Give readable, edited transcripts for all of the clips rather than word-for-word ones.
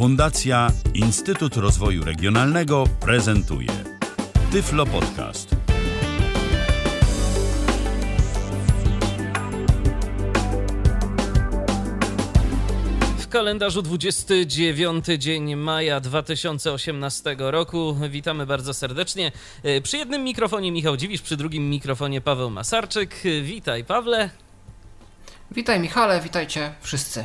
Fundacja Instytut Rozwoju Regionalnego prezentuje Tyflo Podcast. W kalendarzu 29 dzień maja 2018 roku. Witamy bardzo serdecznie. Przy jednym mikrofonie Michał Dziwisz, przy drugim mikrofonie Paweł Masarczyk. Witaj, Pawle. Witaj, Michale, witajcie wszyscy.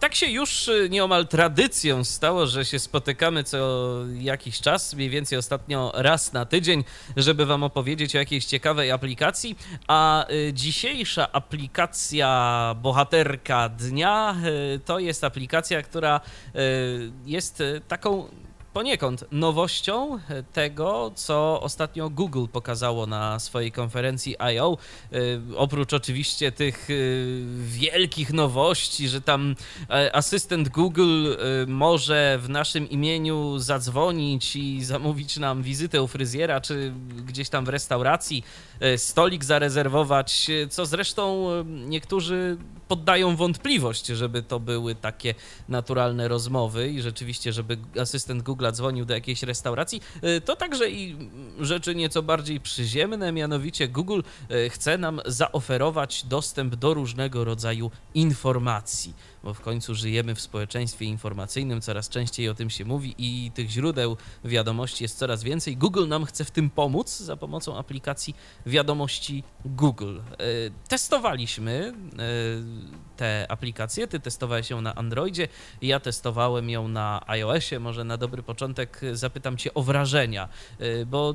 Tak się już nieomal tradycją stało, że się spotykamy co jakiś czas, mniej więcej ostatnio raz na tydzień, żeby wam opowiedzieć o jakiejś ciekawej aplikacji, a dzisiejsza aplikacja bohaterka dnia to jest aplikacja, która jest taką poniekąd nowością tego, co ostatnio Google pokazało na swojej konferencji I.O. Oprócz oczywiście tych wielkich nowości, że tam asystent Google może w naszym imieniu zadzwonić i zamówić nam wizytę u fryzjera, czy gdzieś tam w restauracji stolik zarezerwować, co zresztą niektórzy poddają wątpliwość, żeby to były takie naturalne rozmowy i rzeczywiście, żeby asystent Google dzwonił do jakiejś restauracji, to także i rzeczy nieco bardziej przyziemne, mianowicie Google chce nam zaoferować dostęp do różnego rodzaju informacji, bo w końcu żyjemy w społeczeństwie informacyjnym, coraz częściej o tym się mówi i tych źródeł wiadomości jest coraz więcej. Google nam chce w tym pomóc za pomocą aplikacji Wiadomości Google. Testowaliśmy tę aplikację, ty testowałeś ją na Androidzie, ja testowałem ją na iOSie, może na dobry początek zapytam cię o wrażenia, bo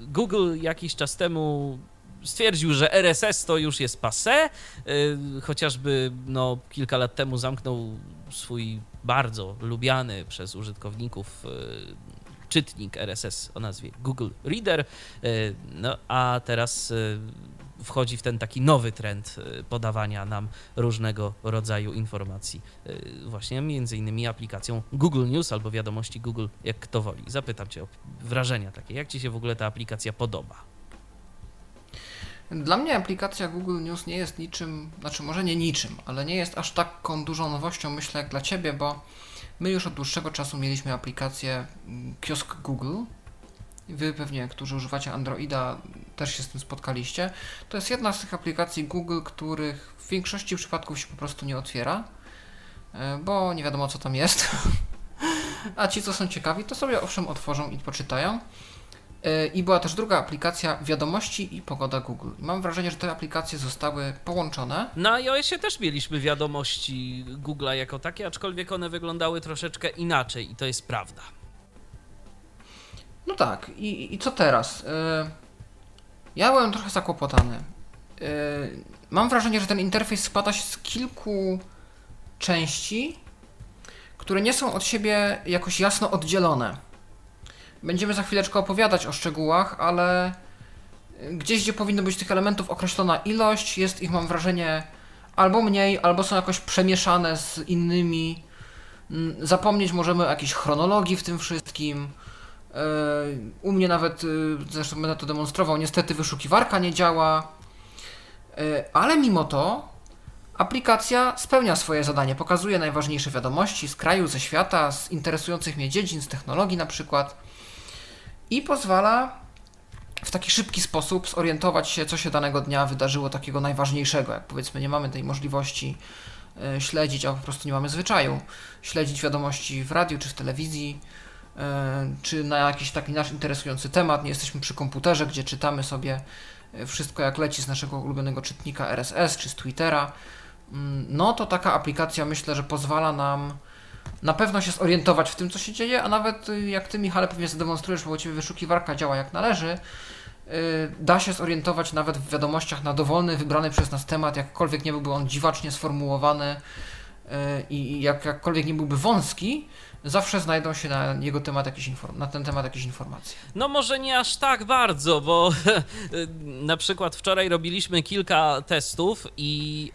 Google jakiś czas temu stwierdził, że RSS to już jest passé, chociażby kilka lat temu zamknął swój bardzo lubiany przez użytkowników czytnik RSS o nazwie Google Reader, a teraz wchodzi w ten taki nowy trend podawania nam różnego rodzaju informacji, właśnie między innymi aplikacją Google News albo Wiadomości Google, jak kto woli. Zapytam cię o wrażenia takie, jak ci się w ogóle ta aplikacja podoba? Dla mnie aplikacja Google News nie jest niczym, może nie niczym, ale nie jest aż taką dużą nowością, myślę, jak dla ciebie, bo my już od dłuższego czasu mieliśmy aplikację Kiosk Google. Wy pewnie, którzy używacie Androida, też się z tym spotkaliście. To jest jedna z tych aplikacji Google, których w większości przypadków się po prostu nie otwiera, bo nie wiadomo, co tam jest. A ci, co są ciekawi, to sobie owszem otworzą i poczytają. I była też druga aplikacja Wiadomości i Pogoda Google. Mam wrażenie, że te aplikacje zostały połączone. Na iOSie też mieliśmy Wiadomości Google'a jako takie, aczkolwiek one wyglądały troszeczkę inaczej i to jest prawda. No tak, i co teraz? Ja byłem trochę zakłopotany. Mam wrażenie, że ten interfejs składa się z kilku części, które nie są od siebie jakoś jasno oddzielone. Będziemy za chwileczkę opowiadać o szczegółach, ale gdzieś, gdzie powinno być tych elementów określona ilość, jest ich, mam wrażenie, albo mniej, albo są jakoś przemieszane z innymi. Zapomnieć możemy o jakiejś chronologii w tym wszystkim. U mnie nawet, zresztą będę to demonstrował, niestety wyszukiwarka nie działa, ale mimo to aplikacja spełnia swoje zadanie, pokazuje najważniejsze wiadomości z kraju, ze świata, z interesujących mnie dziedzin, z technologii na przykład i pozwala w taki szybki sposób zorientować się, co się danego dnia wydarzyło takiego najważniejszego, jak powiedzmy nie mamy tej możliwości śledzić, a po prostu nie mamy zwyczaju śledzić wiadomości w radiu czy w telewizji, czy na jakiś taki nasz interesujący temat. Nie jesteśmy przy komputerze, gdzie czytamy sobie wszystko jak leci z naszego ulubionego czytnika RSS czy z Twittera. No to taka aplikacja, myślę, że pozwala nam na pewno się zorientować w tym, co się dzieje, a nawet jak ty, Michale, pewnie zademonstrujesz, bo u ciebie wyszukiwarka działa jak należy, da się zorientować nawet w wiadomościach na dowolny, wybrany przez nas temat, jakkolwiek nie byłby on dziwacznie sformułowany i jakkolwiek nie byłby wąski, zawsze znajdą się na jego temat jakieś informacje. No może nie aż tak bardzo, bo na przykład wczoraj robiliśmy kilka testów i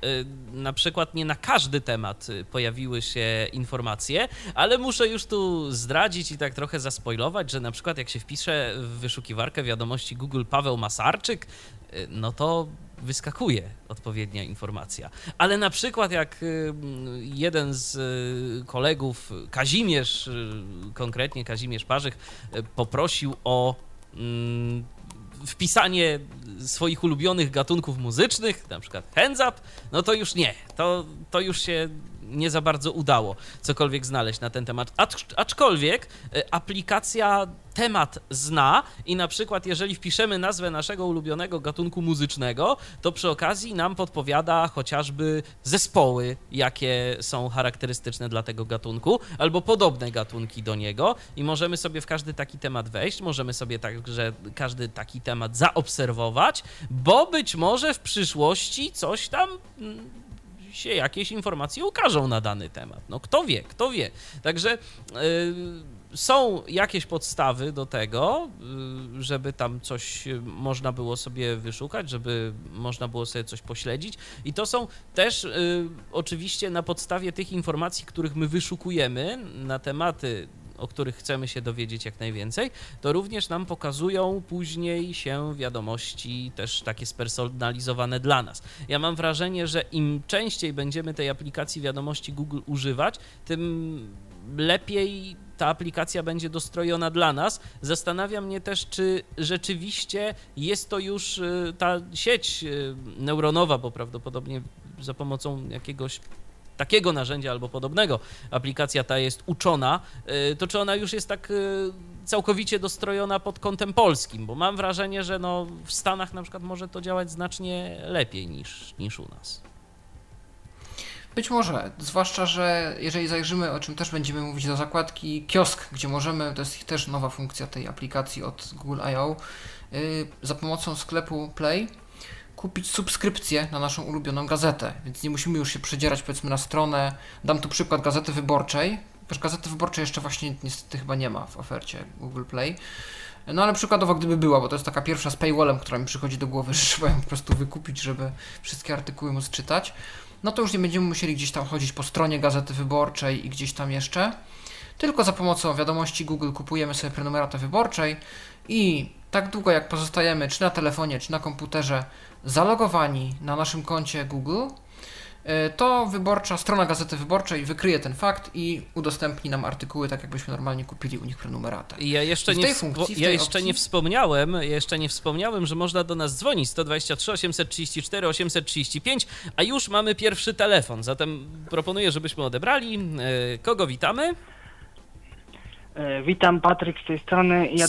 na przykład nie na każdy temat pojawiły się informacje, ale muszę już tu zdradzić i tak trochę zaspoilować, że na przykład jak się wpisze w wyszukiwarkę wiadomości Google Paweł Masarczyk, no to wyskakuje odpowiednia informacja. Ale na przykład jak jeden z kolegów, Kazimierz, konkretnie Kazimierz Parzyk, poprosił o wpisanie swoich ulubionych gatunków muzycznych, na przykład hands up, no to już nie, to już się nie za bardzo udało cokolwiek znaleźć na ten temat, aczkolwiek aplikacja temat zna i na przykład jeżeli wpiszemy nazwę naszego ulubionego gatunku muzycznego, to przy okazji nam podpowiada chociażby zespoły, jakie są charakterystyczne dla tego gatunku, albo podobne gatunki do niego i możemy sobie w każdy taki temat wejść, możemy sobie także każdy taki temat zaobserwować, bo być może w przyszłości coś tam się jakieś informacje ukażą na dany temat. No kto wie. Także są jakieś podstawy do tego, żeby tam coś można było sobie wyszukać, żeby można było sobie coś pośledzić i to są też oczywiście na podstawie tych informacji, których my wyszukujemy na tematy, o których chcemy się dowiedzieć jak najwięcej, to również nam pokazują później się wiadomości też takie spersonalizowane dla nas. Ja mam wrażenie, że im częściej będziemy tej aplikacji wiadomości Google używać, tym lepiej ta aplikacja będzie dostrojona dla nas. Zastanawia mnie też, czy rzeczywiście jest to już ta sieć neuronowa, bo prawdopodobnie za pomocą jakiegoś takiego narzędzia albo podobnego, aplikacja ta jest uczona, to czy ona już jest tak całkowicie dostrojona pod kątem polskim? Bo mam wrażenie, że no w Stanach na przykład może to działać znacznie lepiej niż u nas. Być może, zwłaszcza, że jeżeli zajrzymy, o czym też będziemy mówić, do zakładki kiosk, gdzie możemy, to jest też nowa funkcja tej aplikacji od Google I.O., za pomocą sklepu Play kupić subskrypcję na naszą ulubioną gazetę, więc nie musimy już się przedzierać, powiedzmy, na stronę. Dam tu przykład Gazety Wyborczej, chociaż Gazety Wyborczej jeszcze właśnie niestety chyba nie ma w ofercie Google Play. No ale przykładowo gdyby była, bo to jest taka pierwsza z paywallem, która mi przychodzi do głowy, że trzeba ją po prostu wykupić, żeby wszystkie artykuły móc czytać, no to już nie będziemy musieli gdzieś tam chodzić po stronie Gazety Wyborczej i gdzieś tam jeszcze, tylko za pomocą wiadomości Google kupujemy sobie prenumeratę Wyborczej i tak długo jak pozostajemy czy na telefonie, czy na komputerze zalogowani na naszym koncie Google, to wyborcza strona Gazety Wyborczej wykryje ten fakt i udostępni nam artykuły, tak jakbyśmy normalnie kupili u nich prenumeratę. Ja jeszcze nie wspomniałem, że można do nas dzwonić 123 834 835, a już mamy pierwszy telefon, zatem proponuję, żebyśmy odebrali. Kogo witamy? Witam, Patryk z tej strony. Ja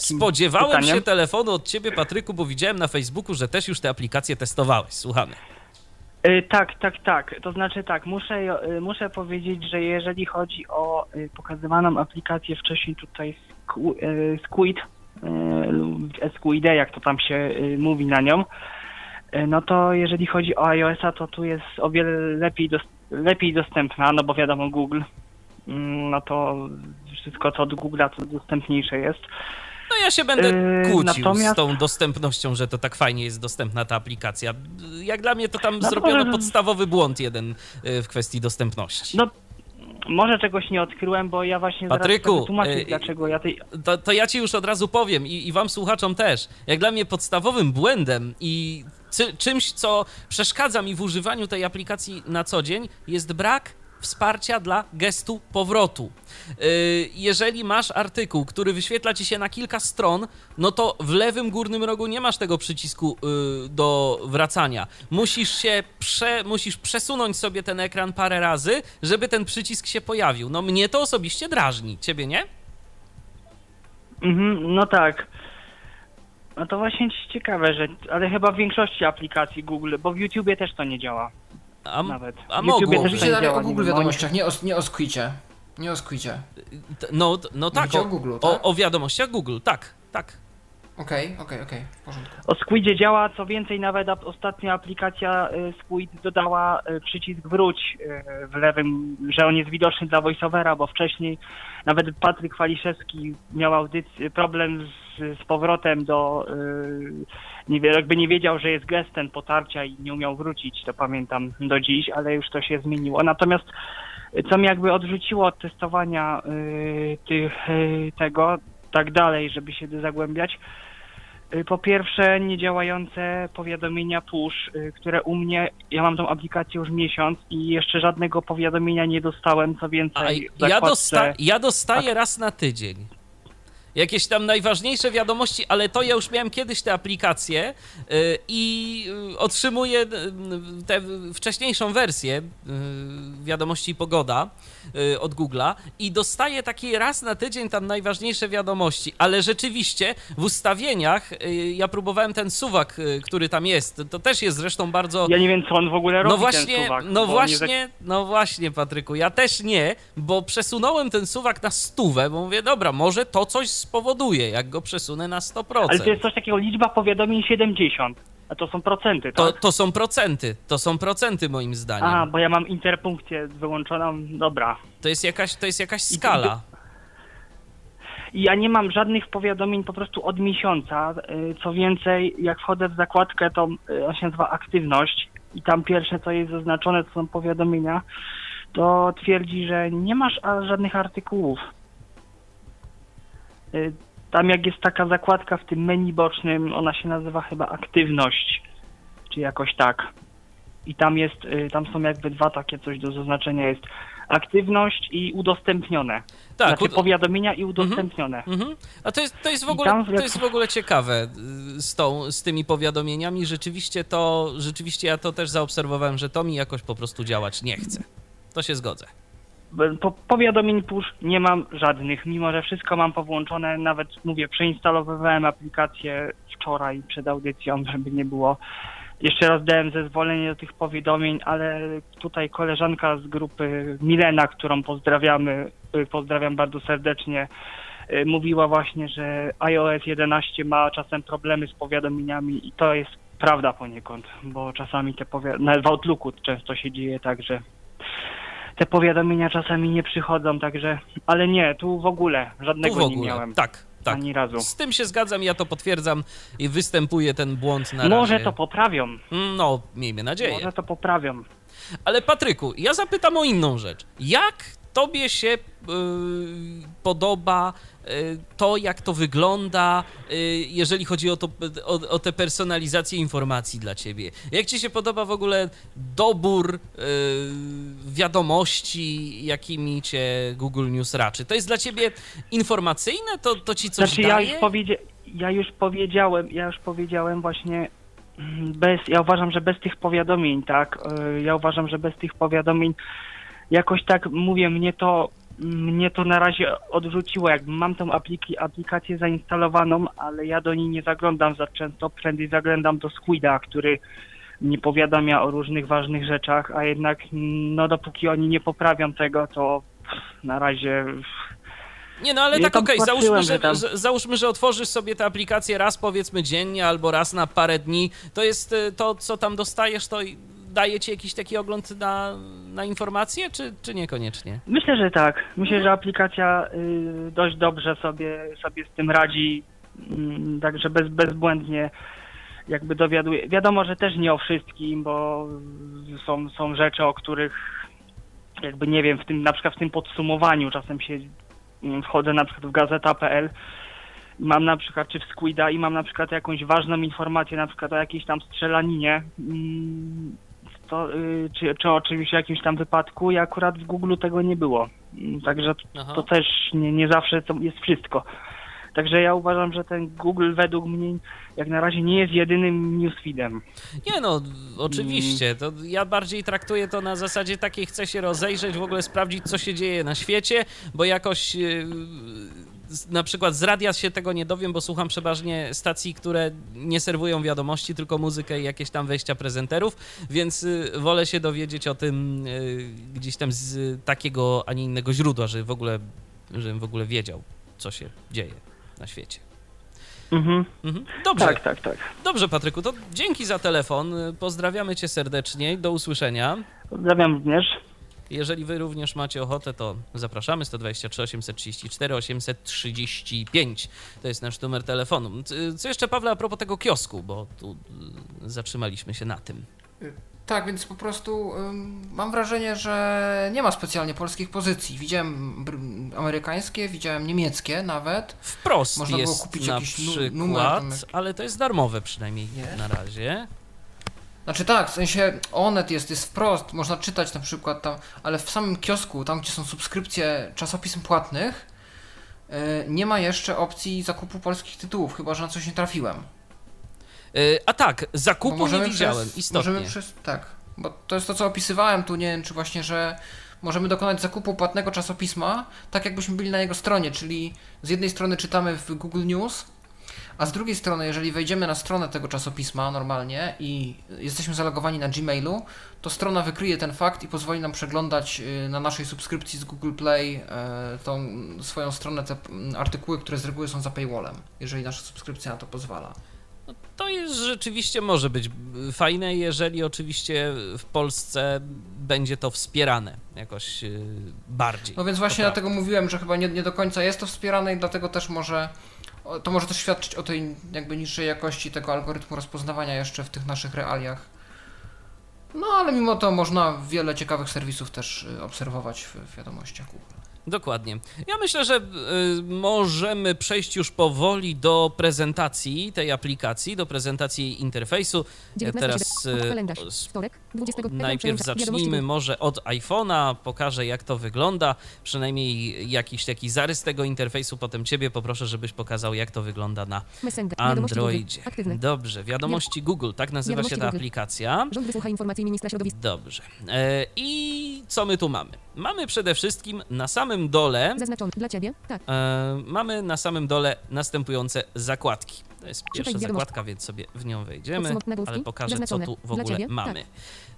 spodziewałem się telefonu od Ciebie, Patryku, bo widziałem na Facebooku, że też już te aplikacje testowałeś. Słuchamy. Tak. To znaczy tak, muszę powiedzieć, że jeżeli chodzi o pokazywaną aplikację wcześniej tutaj Squid lub Squid, jak to tam się mówi na nią, no to jeżeli chodzi o iOS-a, to tu jest o wiele lepiej dostępna, no bo wiadomo Google, no to wszystko co od Google'a to dostępniejsze jest. No ja się będę kłócił z tą dostępnością, że to tak fajnie jest dostępna ta aplikacja. Jak dla mnie to tam zrobiono podstawowy błąd jeden w kwestii dostępności. No może czegoś nie odkryłem, bo ja właśnie Patryku, wytłumaczę, dlaczego ja tej... To ja ci już od razu powiem i wam słuchaczom też. Jak dla mnie podstawowym błędem i czymś, co przeszkadza mi w używaniu tej aplikacji na co dzień, jest brak wsparcia dla gestu powrotu. Jeżeli masz artykuł, który wyświetla ci się na kilka stron, no to w lewym górnym rogu nie masz tego przycisku do wracania. Musisz przesunąć sobie ten ekran parę razy, żeby ten przycisk się pojawił. No mnie to osobiście drażni. Ciebie nie? No tak. No to właśnie ciekawe, ale chyba w większości aplikacji Google, bo w YouTubie też to nie działa. A mogło. Mówicie dalej o Google wiadomościach, nie o Squidzie. Nie o Squidzie. No tak, o wiadomościach Google, tak. Okej, w porządku. O Squidzie działa, co więcej nawet ostatnia aplikacja Squid dodała przycisk wróć w lewym, że on jest widoczny dla VoiceOvera, bo wcześniej nawet Patryk Waliszewski miał problem z powrotem do... Jakby nie wiedział, że jest gestem potarcia i nie umiał wrócić, to pamiętam do dziś, ale już to się zmieniło. Natomiast co mnie jakby odrzuciło od testowania tego, tak dalej, żeby się zagłębiać, Po pierwsze, niedziałające powiadomienia push, które u mnie, ja mam tą aplikację już miesiąc i jeszcze żadnego powiadomienia nie dostałem, co więcej. Ja dostaję raz na tydzień. Jakieś tam najważniejsze wiadomości, ale to ja już miałem kiedyś tę aplikację i otrzymuję tę wcześniejszą wersję wiadomości pogoda od Google'a i dostaję taki raz na tydzień tam najważniejsze wiadomości, ale rzeczywiście w ustawieniach, ja próbowałem ten suwak, który tam jest, to też jest zresztą bardzo... Ja nie wiem, co on w ogóle robi, ten suwak. No właśnie, Patryku, ja też nie, bo przesunąłem ten suwak na 100, bo mówię, dobra, może to coś spowoduje, jak go przesunę na 100%. Ale to jest coś takiego, liczba powiadomień 70, a to są procenty, tak? To są procenty moim zdaniem. A, bo ja mam interpunkcję wyłączoną, dobra. To jest jakaś skala. Ja nie mam żadnych powiadomień po prostu od miesiąca, co więcej, jak wchodzę w zakładkę, to on się nazywa aktywność i tam pierwsze, co jest zaznaczone, to są powiadomienia, to twierdzi, że nie masz żadnych artykułów. Tam jak jest taka zakładka w tym menu bocznym, ona się nazywa chyba aktywność, czy jakoś tak. I tam są jakby dwa takie coś do zaznaczenia, jest aktywność i udostępnione. Tak, znaczy powiadomienia i udostępnione. A to jest w ogóle ciekawe z tymi powiadomieniami. Rzeczywiście ja to też zaobserwowałem, że to mi jakoś po prostu działać nie chce. To się zgodzę. Powiadomień push nie mam żadnych, mimo że wszystko mam powłączone, nawet mówię, przeinstalowywałem aplikację wczoraj przed audycją, żeby nie było. Jeszcze raz dałem zezwolenie do tych powiadomień, ale tutaj koleżanka z grupy Milena, którą pozdrawiam bardzo serdecznie, mówiła właśnie, że iOS 11 ma czasem problemy z powiadomieniami i to jest prawda poniekąd, bo czasami w Outlooku często się dzieje tak, że te powiadomienia czasami nie przychodzą, także... Ale nie, tu w ogóle żadnego nie miałem. Tak. Ani razu. Z tym się zgadzam, ja to potwierdzam i występuje ten błąd na razie. Może to poprawią. No, miejmy nadzieję. Może to poprawią. Ale Patryku, ja zapytam o inną rzecz. Jak tobie się podoba to, jak to wygląda, jeżeli chodzi o tę personalizację informacji dla ciebie? Jak ci się podoba w ogóle dobór wiadomości, jakimi cię Google News raczy? To jest dla ciebie informacyjne? To ci coś daje? Ja już powiedziałem właśnie... Ja uważam, że bez tych powiadomień jakoś tak mówię, mnie to na razie odrzuciło. Jak mam tą aplikację zainstalowaną, ale ja do niej nie zaglądam za często. Prędzej zaglądam do Squida, który nie powiadamia o różnych ważnych rzeczach, a jednak dopóki oni nie poprawią tego, to na razie... Nie, no ale ja tak okej, załóżmy, że otworzysz sobie tę aplikację raz powiedzmy dziennie albo raz na parę dni. To jest to, co tam dostajesz, to... Daje ci jakiś taki ogląd na informacje, czy niekoniecznie? Myślę, że tak. Myślę, że aplikacja dość dobrze sobie z tym radzi, także bezbłędnie jakby dowiaduje. Wiadomo, że też nie o wszystkim, bo są rzeczy, o których jakby nie wiem, w tym, na przykład w tym podsumowaniu czasem się wchodzę na przykład w gazeta.pl, mam na przykład, czy w Squida i mam na przykład jakąś ważną informację, na przykład o jakiejś tam strzelaninie, czy oczywiście jakimś tam wypadku, i akurat w Google tego nie było. Także to też nie zawsze to jest wszystko. Także ja uważam, że ten Google według mnie jak na razie nie jest jedynym newsfeedem. Nie no, oczywiście. To ja bardziej traktuję to na zasadzie takiej, chcę się rozejrzeć, w ogóle sprawdzić, co się dzieje na świecie, bo jakoś... Na przykład z radia się tego nie dowiem, bo słucham przeważnie stacji, które nie serwują wiadomości, tylko muzykę i jakieś tam wejścia prezenterów, więc wolę się dowiedzieć o tym gdzieś tam z takiego, a nie innego źródła, żebym w ogóle wiedział, co się dzieje na świecie. Dobrze. Tak. Dobrze, Patryku, to dzięki za telefon. Pozdrawiamy cię serdecznie. Do usłyszenia. Pozdrawiam również. Jeżeli wy również macie ochotę, to zapraszamy 123 834 835. To jest nasz numer telefonu. Co jeszcze, Pawle, a propos tego kiosku, bo tu zatrzymaliśmy się na tym. Tak, więc po prostu mam wrażenie, że nie ma specjalnie polskich pozycji. Widziałem amerykańskie, widziałem niemieckie nawet. Wprost można było kupić jakiś numer, ale to jest darmowe przynajmniej na razie. Znaczy tak, w sensie Onet jest wprost, można czytać na przykład tam, ale w samym kiosku, tam gdzie są subskrypcje czasopism płatnych, nie ma jeszcze opcji zakupu polskich tytułów, chyba że na coś nie trafiłem. A tak, zakupu nie widziałem, istotnie. Tak, bo to jest to, co opisywałem tu, nie wiem, czy właśnie, że możemy dokonać zakupu płatnego czasopisma, tak jakbyśmy byli na jego stronie, czyli z jednej strony czytamy w Google News, a z drugiej strony, jeżeli wejdziemy na stronę tego czasopisma normalnie i jesteśmy zalogowani na Gmailu, to strona wykryje ten fakt i pozwoli nam przeglądać na naszej subskrypcji z Google Play tą swoją stronę, te artykuły, które z reguły są za paywallem, jeżeli nasza subskrypcja na to pozwala. No to jest rzeczywiście, może być fajne, jeżeli oczywiście w Polsce będzie to wspierane jakoś bardziej. No więc właśnie dlatego mówiłem, że chyba nie do końca jest to wspierane i dlatego też może... To może też świadczyć o tej jakby niższej jakości tego algorytmu rozpoznawania jeszcze w tych naszych realiach. No ale mimo to można wiele ciekawych serwisów też obserwować w wiadomościach Google. Dokładnie. Ja myślę, że możemy przejść już powoli do prezentacji tej aplikacji, do prezentacji jej interfejsu. Teraz najpierw zacznijmy może od iPhone'a, pokażę jak to wygląda, przynajmniej jakiś taki zarys tego interfejsu, potem Ciebie poproszę, żebyś pokazał jak to wygląda na Androidzie. Dobrze, wiadomości Google, tak nazywa się ta aplikacja. Rząd wysłucha informacji ministra środowiska. Dobrze. I co my tu mamy? Mamy przede wszystkim na samym dole zaznaczone dla ciebie, tak. Mamy na samym dole następujące zakładki. To jest pierwsza zakładka, więc sobie w nią wejdziemy, ale pokażę zaznaczone, co tu w ogóle dla ciebie, mamy. Tak.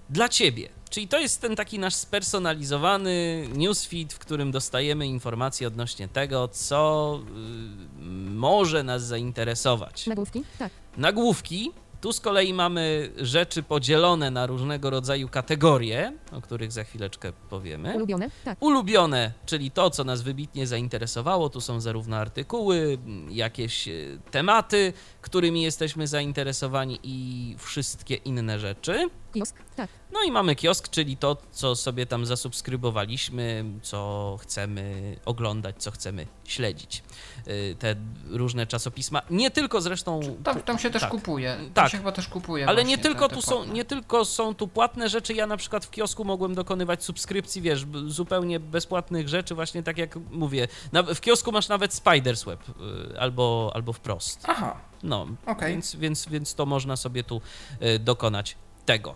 Dla ciebie, czyli to jest ten taki nasz spersonalizowany newsfeed, w którym dostajemy informacje odnośnie tego, co może nas zainteresować. Nagłówki, tak. Nagłówki. Tu z kolei mamy rzeczy podzielone na różnego rodzaju kategorie, o których za chwileczkę powiemy. Ulubione, tak. Ulubione, czyli to, co nas wybitnie zainteresowało. Tu są zarówno artykuły, jakieś tematy, którymi jesteśmy zainteresowani i wszystkie inne rzeczy. Kiosk, tak. No i mamy kiosk, czyli to, co sobie tam zasubskrybowaliśmy, co chcemy oglądać, co chcemy śledzić. Te różne czasopisma, nie tylko zresztą... Tam się też kupuje. Tak, się chyba też kupuje. Ale nie tylko, nie tylko są tu płatne rzeczy. Ja na przykład w kiosku mogłem dokonywać subskrypcji, wiesz, zupełnie bezpłatnych rzeczy, właśnie tak jak mówię. W kiosku masz nawet Spider's Web albo wprost. Aha. No, okay. Więc to można sobie tu dokonać tego,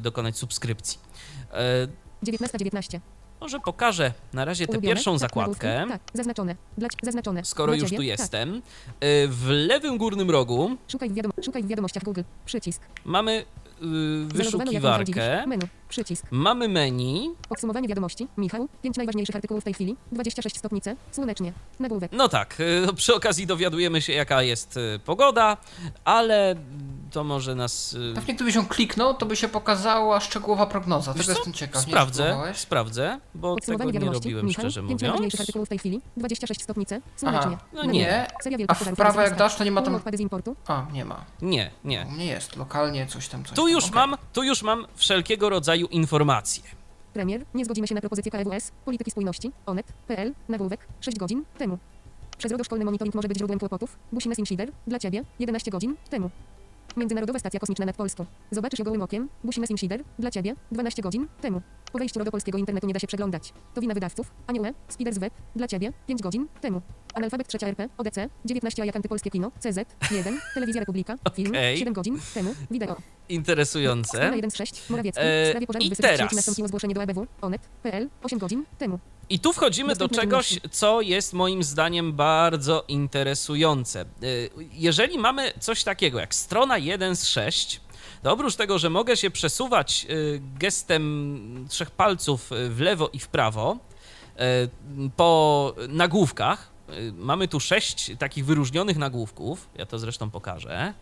dokonać subskrypcji. 19. Może pokażę na razie tę pierwszą zakładkę, zaznaczone. Skoro już tu jestem. W lewym górnym rogu szukaj w wiadomościach Google, przycisk. Mamy wyszukiwarkę, menu, przycisk. Mamy menu. Podsumowanie wiadomości, Michał, 5 najważniejszych artykułów w tej chwili, 26 stopnice, słonecznie, nagłówek. No tak, przy okazji dowiadujemy się jaka jest pogoda, ale to może nas... Pewnie gdybyś ją kliknął, to by się pokazała szczegółowa prognoza, tego jestem ciekaw. Sprawdzę, bo tego nie robiłem, Michał, szczerze mówiąc. 5 najważniejszych artykułów w tej chwili, 26 stopnice, słonecznie. No nie, a w prawo jak dasz, to nie ma tam... A, nie ma. Nie. U mnie jest, lokalnie coś tam. Tu już mam wszelkiego rodzaju informacje. Premier, nie zgodzimy się na propozycję KWS, polityki spójności, Onet.pl, nagłówek, 6 godzin temu. Przez RODO szkolny monitoring może być źródłem kłopotów, Business Insider, dla Ciebie, 11 godzin temu. Międzynarodowa Stacja Kosmiczna nad Polską. Zobaczysz ją gołym okiem, Business Insider, dla Ciebie, 12 godzin temu. Po wejściu do polskiego internetu nie da się przeglądać. To wina wydawców, a nie UE, Spider's Web, dla Ciebie, 5 godzin temu. Analfabet 3 RP, ODC, 19, a jak antypolskie kino, CZ, 1, Telewizja Republika, film, 7 godzin temu, wideo. Interesujące. 1/6, Morawiecki, w sprawie pożarów wysypisk nastąpiło zgłoszenie do EBW, Onet.pl, 8 godzin temu. I tu wchodzimy do czegoś, co jest moim zdaniem bardzo interesujące. Jeżeli mamy coś takiego jak strona 1/6, to oprócz tego, że mogę się przesuwać gestem 3 palców w lewo i w prawo po nagłówkach, mamy tu 6 takich wyróżnionych nagłówków, ja to zresztą pokażę.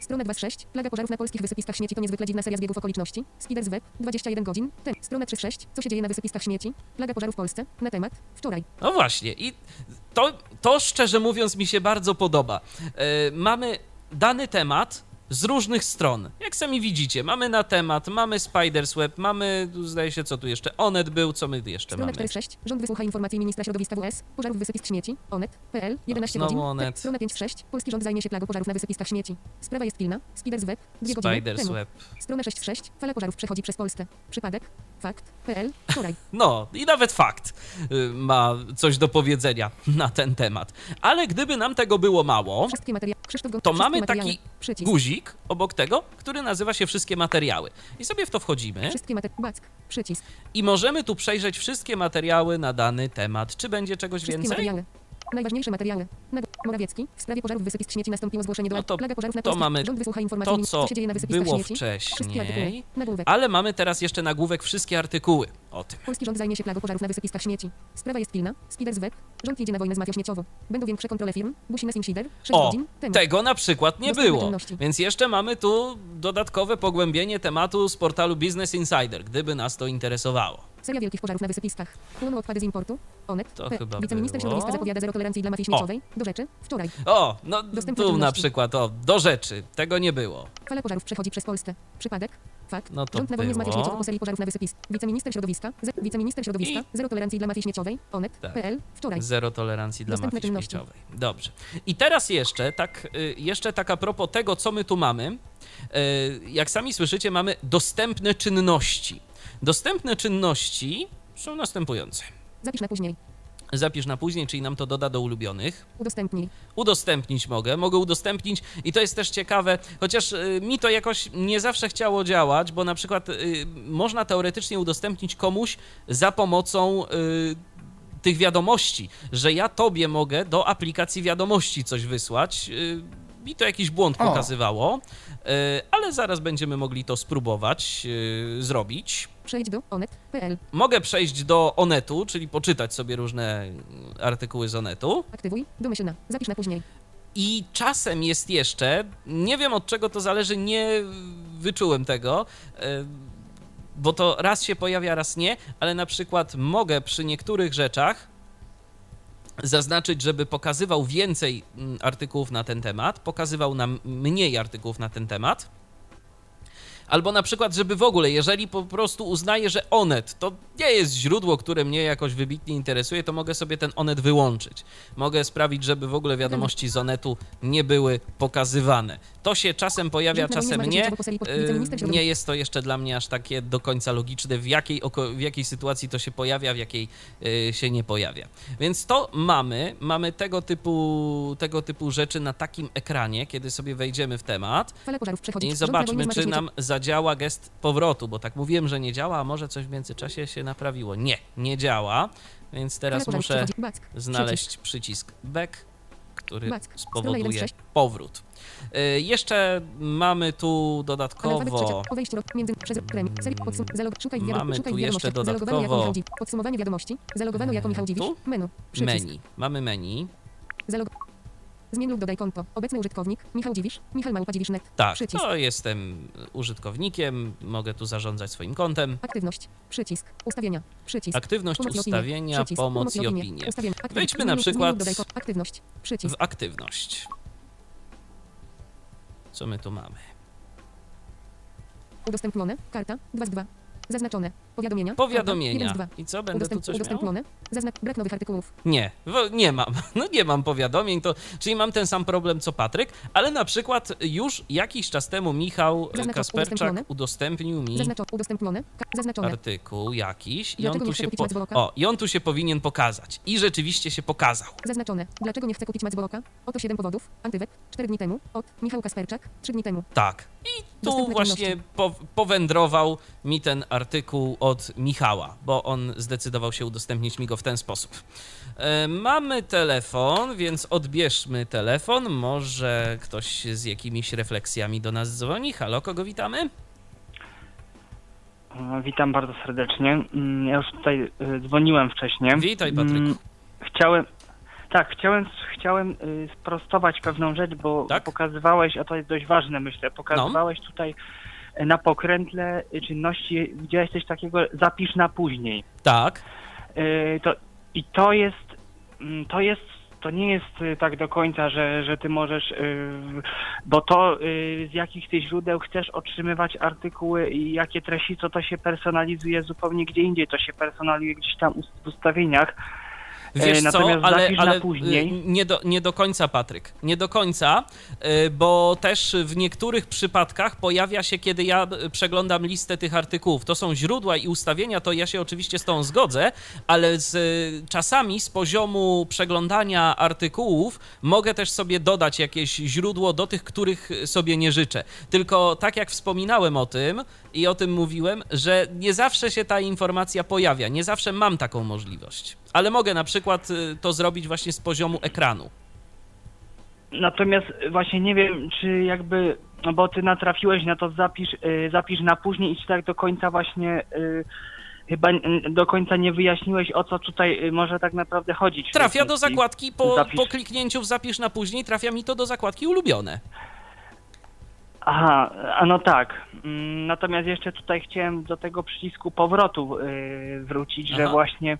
Strona 2/6. Plaga pożarów na polskich wysypiskach śmieci to niezwykle dziwna seria zbiegów okoliczności. Spider's Web, 21 godzin temu. Strona 3/6. Co się dzieje na wysypiskach śmieci? Plaga pożarów w Polsce. Na temat wczoraj. No właśnie. I to szczerze mówiąc mi się bardzo podoba. Mamy dany temat z różnych stron. Jak sami widzicie, mamy na temat, mamy Spider's Web, mamy, zdaje się, co tu jeszcze, Onet był, co my jeszcze mamy? 46. Rząd wysłucha informacji ministra środowiska WS, pożarów wysypisk śmieci, Onet.pl, 11 godzin, Onet. Strona 56, polski rząd zajmie się plagą pożarów na wysypiskach śmieci. Sprawa jest pilna, Spider's Web, 2 godziny temu. Web. Strona 66, fala pożarów przechodzi przez Polskę. Przypadek, Fakt.pl, wczoraj. No i nawet Fakt ma coś do powiedzenia na ten temat. Ale gdyby nam tego było mało, to mamy taki guzik obok tego, który nazywa się Wszystkie materiały. I sobie w to wchodzimy. I możemy tu przejrzeć wszystkie materiały na dany temat. Czy będzie czegoś więcej? Materiały. Najważniejsze materiały. Morawiecki. W sprawie pożarów wysypisk śmieci nastąpiło zgłoszenie do Apple. Plaga pożarów na Polsce. Mamy rząd wysłucha informacji, co się dzieje na wysypiskach śmieci. Było wcześniej, ale mamy teraz jeszcze nagłówek wszystkie artykuły o tym. Polski rząd zajmie się plagą pożarów na wysypiskach śmieci. Sprawa jest pilna. Spider's Web. Rząd idzie na wojnę z mafią śmieciową. Będą większe kontrole firm. Business Insider. 6 godzin temu. Tego na przykład nie było. Czynności. Więc jeszcze mamy tu dodatkowe pogłębienie tematu z portalu Business Insider, gdyby nas to interesowało. Seria wielkich pożarów na wysypiskach. Płoną odpady z importu. Onet. To chyba wiceminister środowiska zapowiada zero tolerancji dla mafii śmieciowej. Do rzeczy. Wczoraj. O, no dostęp tu na przykład. O, do rzeczy. Tego nie było. Fala pożarów przechodzi przez Polskę. Przypadek. Fakt. No to rząd na wojnie z mafią śmieciową po serii pożarów na wysypiskach. Wiceminister środowiska. Zero tolerancji dla mafii śmieciowej. Onet.pl. Wczoraj. Zero tolerancji dla mafii śmieciowej. Dobrze. I teraz jeszcze, tak, a propos tego, co my tu mamy. Jak sami słyszycie, mamy dostępne czynności. Dostępne czynności są następujące. Zapisz na później, czyli nam to doda do ulubionych. Udostępnić mogę udostępnić i to jest też ciekawe, chociaż mi to jakoś nie zawsze chciało działać, bo na przykład można teoretycznie udostępnić komuś za pomocą tych wiadomości, że ja tobie mogę do aplikacji wiadomości coś wysłać. Mi to jakiś błąd pokazywało, ale zaraz będziemy mogli to spróbować zrobić. Przejdź do onet.pl. Mogę przejść do Onetu, czyli poczytać sobie różne artykuły z Onetu. Aktywuj, domyślna, zapisz na później. I czasem jest jeszcze, nie wiem od czego to zależy, nie wyczułem tego, bo to raz się pojawia, raz nie, ale na przykład mogę przy niektórych rzeczach zaznaczyć, żeby pokazywał więcej artykułów na ten temat, pokazywał nam mniej artykułów na ten temat, albo na przykład, żeby w ogóle, jeżeli po prostu uznaję, że Onet to nie jest źródło, które mnie jakoś wybitnie interesuje, to mogę sobie ten Onet wyłączyć. Mogę sprawić, żeby w ogóle wiadomości z Onetu nie były pokazywane. To się czasem pojawia, czasem nie. Nie jest to jeszcze dla mnie aż takie do końca logiczne, w jakiej sytuacji to się pojawia, w jakiej się nie pojawia. Więc to mamy tego typu rzeczy na takim ekranie, kiedy sobie wejdziemy w temat i zobaczmy, czy nam zadziała gest powrotu, bo tak mówiłem, że nie działa, a może coś w międzyczasie się naprawiło. Nie działa, więc teraz muszę znaleźć przycisk back, który spowoduje powrót. Jeszcze mamy tu dodatkowo podsumowanie wiadomości. Zalogowano jako Michał Dziwisz. Menu. Mamy menu. Zmień lub dodaj konto. Obecny użytkownik Michał Dziwisz, Michał Małpa Dziwisz.net. Tak, to jestem użytkownikiem, mogę tu zarządzać swoim kontem. Aktywność, przycisk, ustawienia, przycisk. Aktywność, ustawienia, pomoc i opinie. Wejdźmy na przykład w aktywność. Co my tu mamy? Udostępnione, karta, 2 z 2. Zaznaczone. Powiadomienia. I co, będę tu coś miał? Brak nowych artykułów. Nie mam. No nie mam powiadomień, czyli mam ten sam problem co Patryk, ale na przykład już jakiś czas temu Michał Kasperczak udostępnił mi artykuł jakiś i on tu się powinien pokazać. I rzeczywiście się pokazał. Zaznaczone. Dlaczego nie chcę kupić Macbooka? Oto 7 powodów. Antyweb 4 dni temu. Od Michał Kasperczak 3 dni temu. Tak. I tu właśnie powędrował mi ten artykuł od Michała, bo on zdecydował się udostępnić mi go w ten sposób. Mamy telefon, więc odbierzmy telefon. Może ktoś z jakimiś refleksjami do nas dzwoni. Halo, kogo witamy? Witam bardzo serdecznie. Ja już tutaj dzwoniłem wcześniej. Witaj, Patryku. Chciałem sprostować pewną rzecz, bo pokazywałeś, a to jest dość ważne, myślę, tutaj na pokrętle czynności widziałeś coś takiego, zapisz na później. Tak. To jest to nie jest tak do końca, że ty możesz, bo to z jakich ty źródeł chcesz otrzymywać artykuły i jakie treści, to się personalizuje zupełnie gdzie indziej, to się personalizuje gdzieś tam w ustawieniach. Wiesz co, ale nie do końca, Patryk, nie do końca, bo też w niektórych przypadkach pojawia się, kiedy ja przeglądam listę tych artykułów, to są źródła i ustawienia, to ja się oczywiście z tą zgodzę, ale czasami z poziomu przeglądania artykułów mogę też sobie dodać jakieś źródło do tych, których sobie nie życzę. Tylko tak jak wspominałem o tym i o tym mówiłem, że nie zawsze się ta informacja pojawia, nie zawsze mam taką możliwość. Ale mogę na przykład to zrobić właśnie z poziomu ekranu. Natomiast właśnie nie wiem, czy jakby, no bo ty natrafiłeś na to, zapisz na później i czy tak do końca właśnie chyba do końca nie wyjaśniłeś, o co tutaj może tak naprawdę chodzić. Trafia do zakładki, po kliknięciu w zapisz na później trafia mi to do zakładki ulubione. Aha, no tak. Natomiast jeszcze tutaj chciałem do tego przycisku powrotu wrócić, że właśnie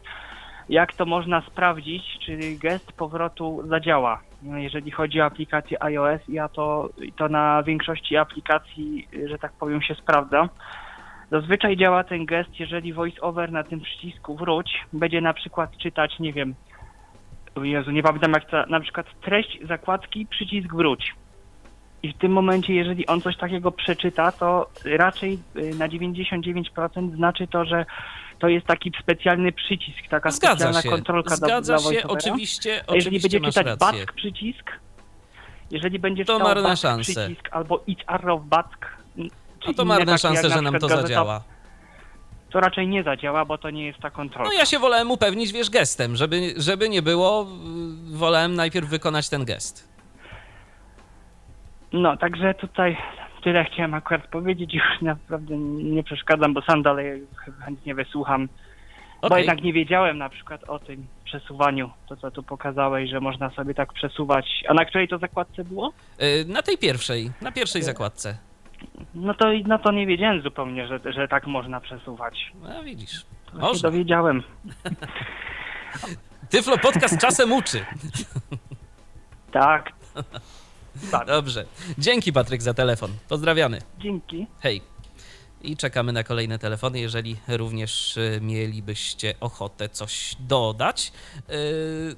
jak to można sprawdzić, czy gest powrotu zadziała. Jeżeli chodzi o aplikację iOS, to na większości aplikacji, że tak powiem, się sprawdza. Zazwyczaj działa ten gest, jeżeli VoiceOver na tym przycisku wróć będzie na przykład czytać, nie wiem, Jezu, nie pamiętam jak to, na przykład treść zakładki, przycisk wróć. I w tym momencie, jeżeli on coś takiego przeczyta, to raczej na 99% znaczy to, że to jest taki specjalny przycisk, taka specjalna kontrolka dla VoiceOvera. Oczywiście jeżeli będzie czytać back przycisk, jeżeli będzie czytał back przycisk albo it arrow back, no to marna szansa, że nam to zadziała. To raczej nie zadziała, bo to nie jest ta kontrola. No ja się wolałem upewnić, wiesz, gestem, żeby nie było, wolałem najpierw wykonać ten gest. No, także tutaj tyle chciałem akurat powiedzieć. Już naprawdę nie przeszkadzam, bo sam dalej chętnie wysłucham. Okay. Bo jednak nie wiedziałem na przykład o tym przesuwaniu, to co tu pokazałeś, że można sobie tak przesuwać. A na której to zakładce było? Na tej pierwszej, zakładce. No to nie wiedziałem zupełnie, że tak można przesuwać. No widzisz, może. Dowiedziałem. Tyflo Podcast czasem uczy. Tak. Bardzo. Dobrze. Dzięki, Patryk, za telefon. Pozdrawiamy. Dzięki. Hej. I czekamy na kolejne telefony, jeżeli również mielibyście ochotę coś dodać.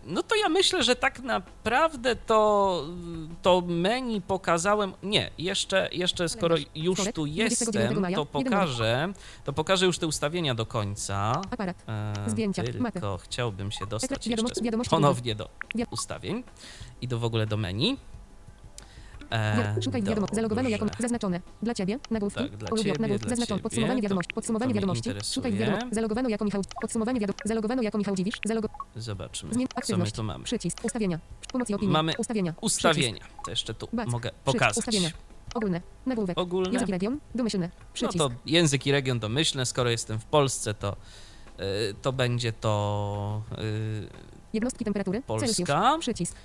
No to ja myślę, że tak naprawdę to menu pokazałem. Nie, jeszcze skoro już tu jestem, to pokażę już te ustawienia do końca. Tylko chciałbym się dostać jeszcze ponownie do ustawień i w ogóle do menu. Szukaj wiadomości. Zalogowano jako zaznaczone. Dla ciebie, nagłówki, ulubione, zaznaczone. Podsumowanie wiadomości. Podsumowanie wiadomości. Szukaj wiadomości. Zalogowano jako Michał. Podsumowanie wiadomości. Zalogowano jako Michał Dziwisz. Zobaczmy. Zmień aktywność. Co my tu mamy? Przycisk ustawienia. Pomoc i opinii. Mamy ustawienia. To jeszcze tu mogę pokazać. Ustawienia. Ogólne. Nagłówek. Ogólne. Język i region. Domyślny. Przycisk. No to język i region domyślny. Skoro jestem w Polsce, to będzie to jednostki temperatury. Polska. Przycisk.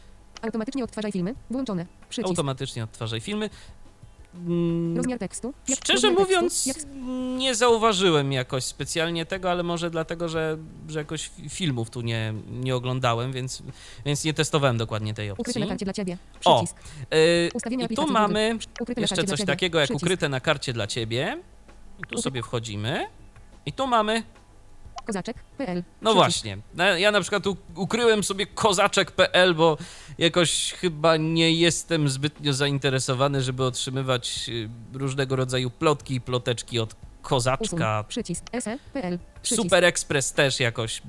Automatycznie odtwarzaj filmy. Włączone. Przycisk. Automatycznie odtwarzaj filmy. Rozmiar tekstu. Szczerze mówiąc, nie zauważyłem jakoś specjalnie tego, ale może dlatego, że jakoś filmów tu nie oglądałem, więc nie testowałem dokładnie tej opcji. Ukryte na karcie dla ciebie. Przycisk. I tu mamy jeszcze coś takiego jak ukryte na karcie dla ciebie. I tu sobie wchodzimy. I tu mamy kozaczek.pl. No właśnie, ja na przykład ukryłem sobie kozaczek.pl, bo jakoś chyba nie jestem zbytnio zainteresowany, żeby otrzymywać różnego rodzaju plotki i ploteczki od kozaczka. Super Express też jakoś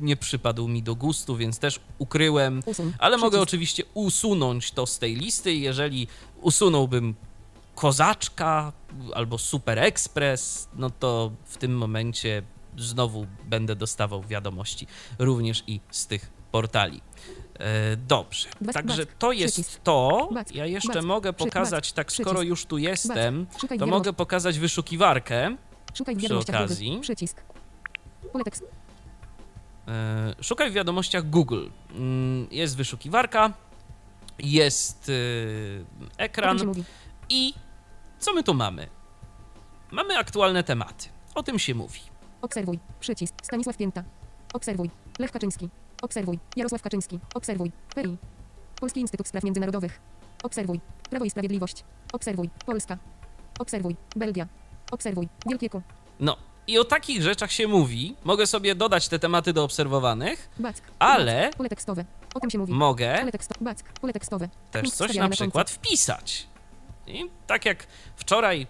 nie przypadł mi do gustu, więc też ukryłem, ale mogę oczywiście usunąć to z tej listy. Jeżeli usunąłbym kozaczka albo Super Express, no to w tym momencie znowu będę dostawał wiadomości również i z tych portali. Dobrze, także to jest to. Ja jeszcze mogę pokazać, tak skoro już tu jestem, to mogę pokazać wyszukiwarkę przy okazji. Szukaj w wiadomościach Google. Jest wyszukiwarka, jest ekran i co my tu mamy? Mamy aktualne tematy. O tym się mówi. Obserwuj. Przycisk. Stanisław Pięta. Obserwuj. Lech Kaczyński. Obserwuj. Jarosław Kaczyński. Obserwuj. PI. Polski Instytut Spraw Międzynarodowych. Obserwuj. Prawo i Sprawiedliwość. Obserwuj. Polska. Obserwuj. Belgia. Obserwuj. Wielkie Q. No. I o takich rzeczach się mówi. Mogę sobie dodać te tematy do obserwowanych, ale pole tekstowe. O tym się mówi. Mogę pole tekstowe też coś na przykład wpisać. I tak jak wczoraj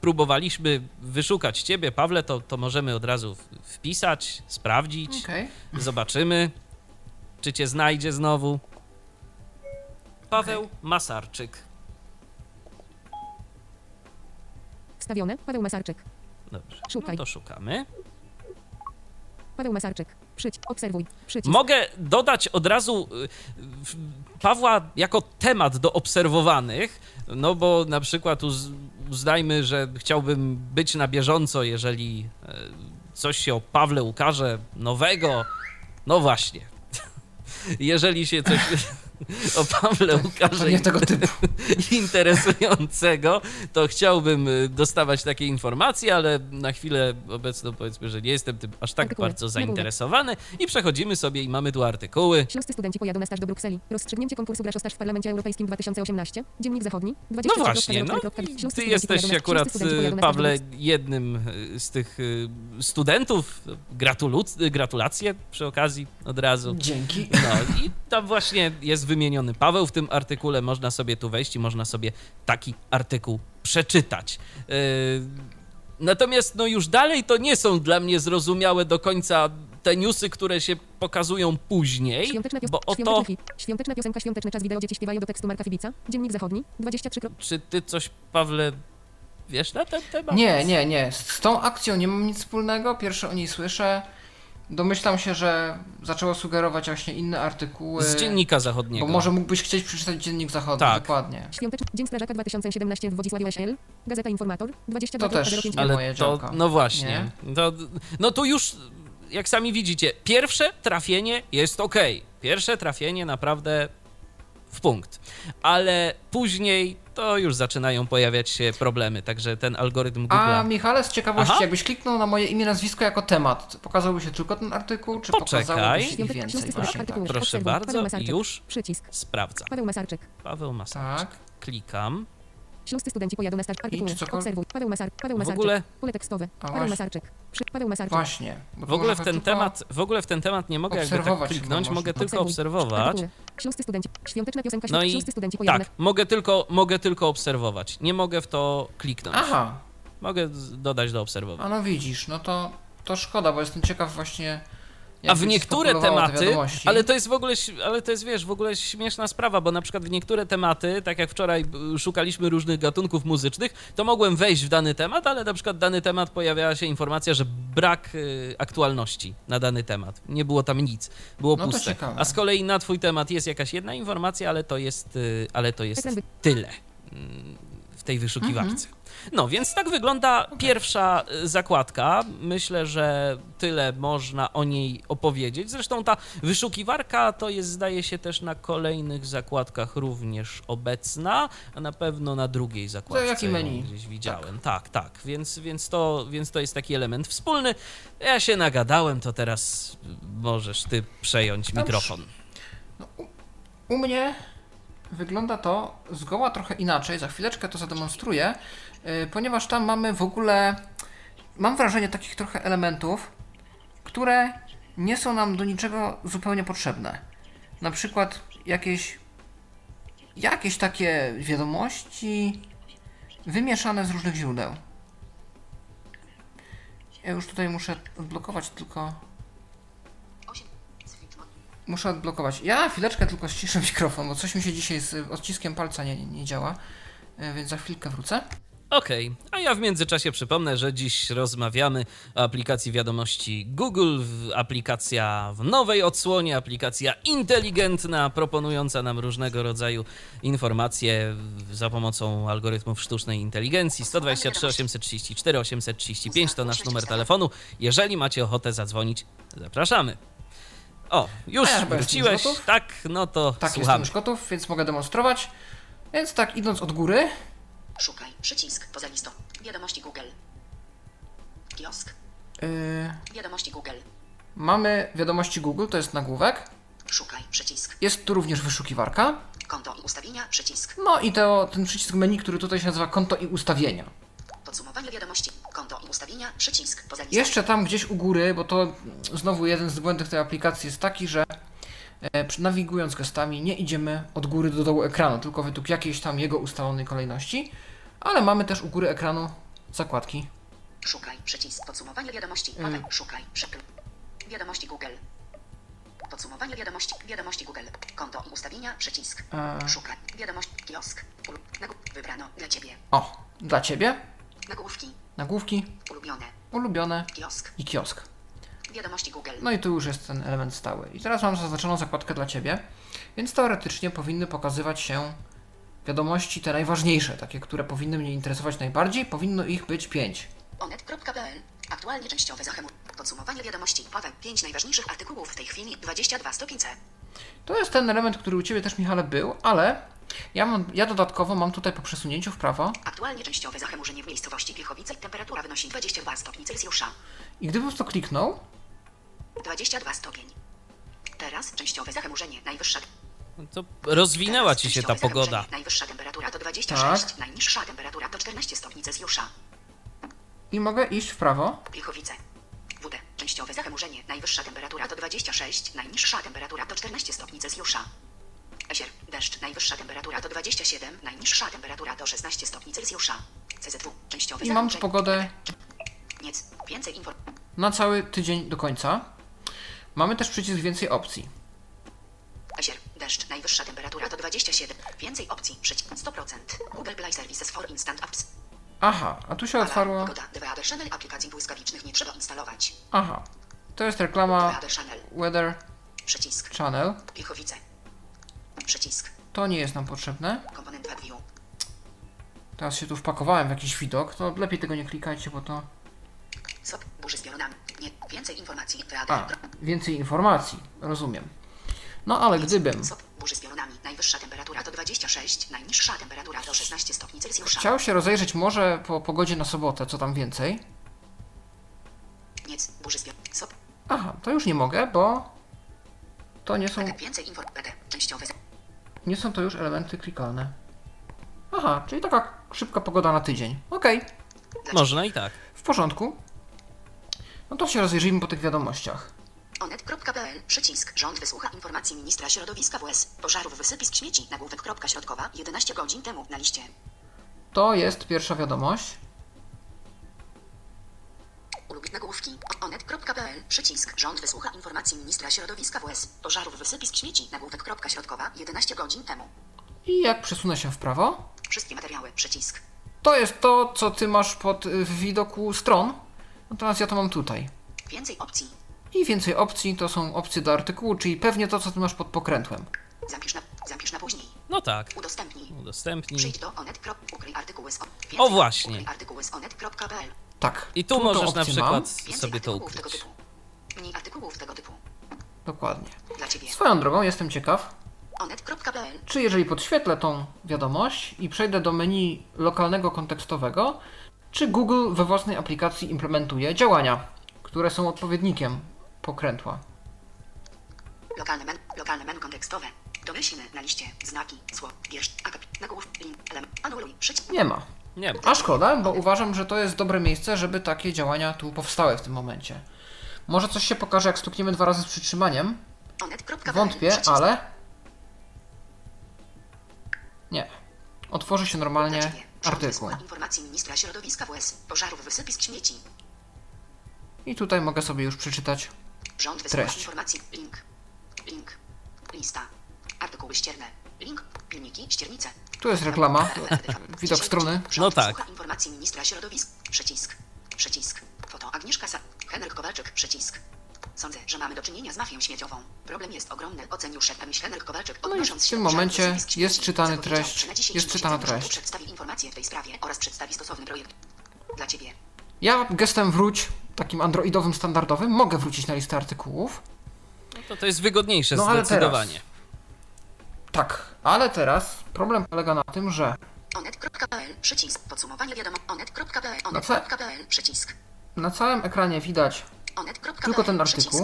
próbowaliśmy wyszukać ciebie, Pawle, to możemy od razu wpisać, sprawdzić. Okay. Zobaczymy, czy cię znajdzie znowu. Paweł Masarczyk. Wstawione. Paweł Masarczyk. Dobrze, szukaj. No to szukamy. Paweł Masarczyk, obserwuj, przycisk. Mogę dodać od razu Pawła jako temat do obserwowanych, no bo na przykład uznajmy, że chciałbym być na bieżąco, jeżeli coś się o Pawle ukaże nowego. No właśnie. Jeżeli się coś o Pawle ukaże interesującego, to chciałbym dostawać takie informacje, ale na chwilę obecną powiedzmy, że nie jestem tym aż tak bardzo zainteresowany. I przechodzimy sobie i mamy tu artykuły. Śląscy studenci pojadą na staż do Brukseli. Rozstrzygnięcie konkursu Gracz o staż w Parlamencie Europejskim 2018. Dziennik Zachodni. 20. No właśnie, no ty jesteś akurat, Pawle, jednym z tych studentów. Gratulacje przy okazji od razu. Dzięki. No i tam właśnie jest wymieniony Paweł w tym artykule, można sobie tu wejść i można sobie taki artykuł przeczytać. Natomiast no już dalej to nie są dla mnie zrozumiałe do końca te newsy, które się pokazują później, bo oto... Świąteczna piosenka, świąteczny czas, wideo, dzieci śpiewają do tekstu Marka Fibica, Dziennik Zachodni, 23... Czy ty coś, Pawle, wiesz na ten temat? Nie. Z tą akcją nie mam nic wspólnego, pierwsze o niej słyszę. Domyślam się, że zaczęło sugerować właśnie inne artykuły. Z Dziennika Zachodniego. Bo może mógłbyś chcieć przeczytać Dziennik Zachodni, tak. Dokładnie. Świąteczny Dzień Strażaka 2017 w Wodzisławiu SL, Gazeta Informator, 22. To też nie moje działka. No właśnie. No to już, jak sami widzicie, pierwsze trafienie jest okej. Pierwsze trafienie naprawdę w punkt. Ale później... to już zaczynają pojawiać się problemy, także ten algorytm Google... A Michale, z ciekawości, jakbyś kliknął na moje imię, nazwisko jako temat, pokazałby się tylko ten artykuł, czy pokazałby się więcej? Proszę bardzo, już sprawdza. Paweł Masarczyk. Tak. Klikam. Śląscy studenci pojadą na staż. Artykuły. Obserwuj. Paweł Masarczyk. W ogóle... Pole tekstowe. Paweł Masarczyk. Paweł Masarczyk. Właśnie. W ogóle w ten temat nie mogę jakby tak kliknąć, mogę tylko obserwować. Śląscy studenci. Świąteczna piosenka. No i tak, mogę tylko obserwować. Nie mogę w to kliknąć. Aha. Mogę dodać do obserwowania. A no widzisz, no to szkoda, bo jestem ciekaw właśnie... A w niektóre tematy, ale to jest w ogóle śmieszna sprawa, bo na przykład w niektóre tematy, tak jak wczoraj szukaliśmy różnych gatunków muzycznych, to mogłem wejść w dany temat, ale na przykład dany temat pojawiała się informacja, że brak aktualności na dany temat. Nie było tam nic, było puste. A z kolei na twój temat jest jakaś jedna informacja, ale to jest tyle w tej wyszukiwarce. No, więc tak wygląda pierwsza zakładka. Myślę, że tyle można o niej opowiedzieć. Zresztą ta wyszukiwarka to jest, zdaje się, też na kolejnych zakładkach również obecna, a na pewno na drugiej zakładce. To jaki menu? Gdzieś widziałem. Tak. Więc to jest taki element wspólny. Ja się nagadałem, to teraz możesz ty przejąć mikrofon. U mnie wygląda to zgoła trochę inaczej. Za chwileczkę to zademonstruję. Ponieważ tam mamy w ogóle, mam wrażenie, takich trochę elementów, które nie są nam do niczego zupełnie potrzebne. Na przykład jakieś takie wiadomości wymieszane z różnych źródeł. Ja już tutaj muszę odblokować tylko... Muszę odblokować. Ja chwileczkę tylko ściszę mikrofon, bo coś mi się dzisiaj z odciskiem palca nie działa, więc za chwilkę wrócę. Okej. A ja w międzyczasie przypomnę, że dziś rozmawiamy o aplikacji wiadomości Google, aplikacja w nowej odsłonie, aplikacja inteligentna, proponująca nam różnego rodzaju informacje za pomocą algorytmów sztucznej inteligencji. 123 834 835 to nasz numer telefonu. Jeżeli macie ochotę zadzwonić, zapraszamy. O, już wróciłeś, tak? No to tak, słuchamy. Jestem już gotów, więc mogę demonstrować. Więc tak, idąc od góry... Szukaj, przycisk, poza listą, wiadomości Google, kiosk, wiadomości Google, Mamy wiadomości Google, to jest nagłówek. Szukaj, przycisk. Jest tu również wyszukiwarka. Konto i ustawienia, przycisk. No i ten przycisk menu, który tutaj się nazywa konto i ustawienia. Podsumowanie wiadomości, konto i ustawienia, przycisk. Poza listą. Jeszcze tam gdzieś u góry, bo to znowu jeden z błędów tej aplikacji jest taki, że nawigując gestami nie idziemy od góry do dołu ekranu, tylko według jakiejś tam jego ustalonej kolejności, ale mamy też u góry ekranu zakładki. Szukaj, przycisk, podsumowanie wiadomości, szukaj, wiadomości Google. Podsumowanie wiadomości, wiadomości Google, konto i ustawienia, przycisk, szukaj, wiadomość, kiosk, wybrano, dla Ciebie. O, dla Ciebie. Nagłówki, ulubione i kiosk. Wiadomości Google. No i tu już jest ten element stały. I teraz mam zaznaczoną zakładkę dla Ciebie, więc teoretycznie powinny pokazywać się wiadomości te najważniejsze, takie, które powinny mnie interesować najbardziej. Powinno ich być 5. Onet.pl. Aktualnie częściowe zahamowanie. Podsumowanie wiadomości. Paweł, 5 najważniejszych artykułów w tej chwili, 22 stopień C. To jest ten element, który u Ciebie też, Michale, był, ale ja dodatkowo mam tutaj po przesunięciu w prawo. Aktualnie częściowe zahamurzenie w miejscowości Piechowice. Temperatura wynosi 22 stopni Celsjusza. I gdybym w to kliknął... 22 stopień. Teraz częściowe zahamurzenie. Najwyższa... To rozwinęła Ci się ta pogoda. Najwyższa temperatura to 26, tak. Najniższa temperatura to 14 stopni Celsjusza. I mogę iść w prawo. Piechowice. WD. Częściowe zahamurzenie. Najwyższa temperatura to 26, najniższa temperatura to 14 stopni Celsjusza. Ezier. Deszcz. Najwyższa temperatura to 27, najniższa temperatura to 16 stopni Celsjusza. CZW. Częściowe zahamurzenie. I mam pogodę... Nic. Więcej informacji. Na cały tydzień do końca. Mamy też przycisk więcej opcji. Ezier. Deszcz. Najwyższa temperatura to 27. Więcej opcji. Przycisk 100%. Google Play Services for Instant Apps. Aha, a tu się otwarło... aplikacji błyskawicznych nie trzeba instalować. Aha, to jest reklama Weather przycisk. Channel. Piechowice. Przycisk. To nie jest nam potrzebne. Komponent View. Teraz się tu wpakowałem w jakiś widok, to lepiej tego nie klikajcie, bo to... Sop, burzy z piorunami. Nie, więcej informacji. Więcej informacji, rozumiem. No ale gdybym... Burzy z piorunami. Najwyższa temperatura to 26, najniższa temperatura to 16 stopni Celsjusza. Chciał się rozejrzeć może po pogodzie na sobotę, co tam więcej? Nic, burzy z piorunami. Aha, to już nie mogę, bo to nie są... Więcej informacji. Częściowe. Nie są to już elementy klikalne. Aha, czyli taka szybka pogoda na tydzień. Okej. Okay. Można i tak. W porządku. No to się rozejrzyjmy po tych wiadomościach. Onet.pl, przycisk, rząd wysłucha informacji ministra środowiska WS, pożarów wysypisk śmieci, nagłówek.środkowa, 11 godzin temu na liście. To jest pierwsza wiadomość. Ulub nagłówki, onet.pl, przycisk, rząd wysłucha informacji ministra środowiska WS, pożarów wysypisk śmieci, nagłówek.środkowa, 11 godzin temu. I jak przesunę się w prawo? Wszystkie materiały, przycisk. To jest to, co ty masz pod w widoku stron, natomiast ja to mam tutaj. Więcej opcji. I więcej opcji, to są opcje do artykułu, czyli pewnie to, co ty masz pod pokrętłem. Zapisz na później. No tak. Udostępnij. Przyjdź do onet. Ukryj artykuły z onet. O właśnie. Ukryj artykuły z onet.pl. Tak. I tu możesz na przykład sobie to ukryć. Tego typu. Mniej artykułów tego typu. Dokładnie. Dla ciebie. Swoją drogą jestem ciekaw, onet.pl. Czy jeżeli podświetlę tą wiadomość i przejdę do menu lokalnego kontekstowego, czy Google we własnej aplikacji implementuje działania, które są odpowiednikiem pokrętła. Lokalne menu kontekstowe. Domyślne na liście. Znaki, słowo, wiersz, akapit, nagłów, link, element, anuluj, przycisk. Nie ma. A szkoda, bo uważam, że to jest dobre miejsce, żeby takie działania tu powstały w tym momencie. Może coś się pokaże, jak stukniemy 2 razy z przytrzymaniem. Wątpię, ale... Nie. Otworzy się normalnie artykuł. Informacji ministra środowiska WS, pożarów wysypisk śmieci. I tutaj mogę sobie już przeczytać treść. Informacji. Link. Lista. Artykuły ścierne. Link. Pilniki. Ściernice. Tu jest reklama. Widok strony. No tak. Informacji ministra środowisk. Przycisk. Foto Agnieszka Henryk Kowalczyk. Przycisk. Sądzę, że mamy do czynienia z mafią śmieciową. Problem jest ogromny. Ocenił szef Henryk Kowalczyk. No i w tym momencie jest czytany treść. Jest czytana treść. Przedstawi informacje w tej sprawie oraz przedstawi stosowny projekt dla Ciebie. Ja gestem wróć, takim androidowym, standardowym, mogę wrócić na listę artykułów. No to jest wygodniejsze zdecydowanie. Ale teraz, problem polega na tym, że onet.pl przycisk podsumowanie wiadomo onet.pl przycisk. Na całym ekranie widać Tylko ten artykuł.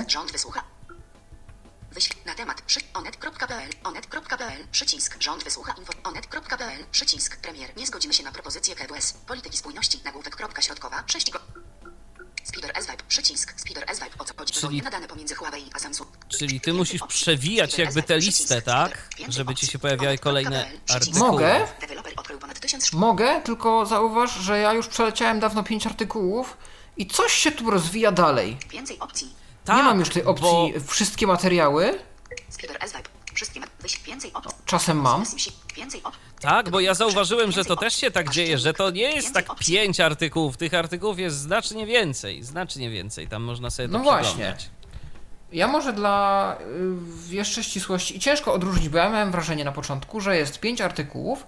Na temat onet.pl, onet.pl, przycisk, rząd wysłucha info, onet.pl, przycisk, premier, nie zgodzimy się na propozycję KWS, polityki spójności, nagłówek, kropka środkowa, prześcig, Spider's Web, przycisk, Spider's Web, o co chodzi, czyli nadane pomiędzy Huawei a Samsung. Czyli ty musisz przewijać jakby tę listę, tak? Żeby ci się pojawiały kolejne artykuły. Mogę? Mogę, tylko zauważ, że ja już przeleciałem dawno 5 artykułów i coś się tu rozwija dalej. Więcej opcji. Tak, nie mam już tej opcji bo... wszystkie materiały. Czasem mam. Tak, bo ja zauważyłem, że to też się tak dzieje, że to nie jest tak 5 artykułów. Tych artykułów jest znacznie więcej. Znacznie więcej. Tam można sobie to przyglądać. No właśnie. Ja może dla jeszcze ścisłości i ciężko odróżnić, bo ja miałem wrażenie na początku, że jest 5 artykułów,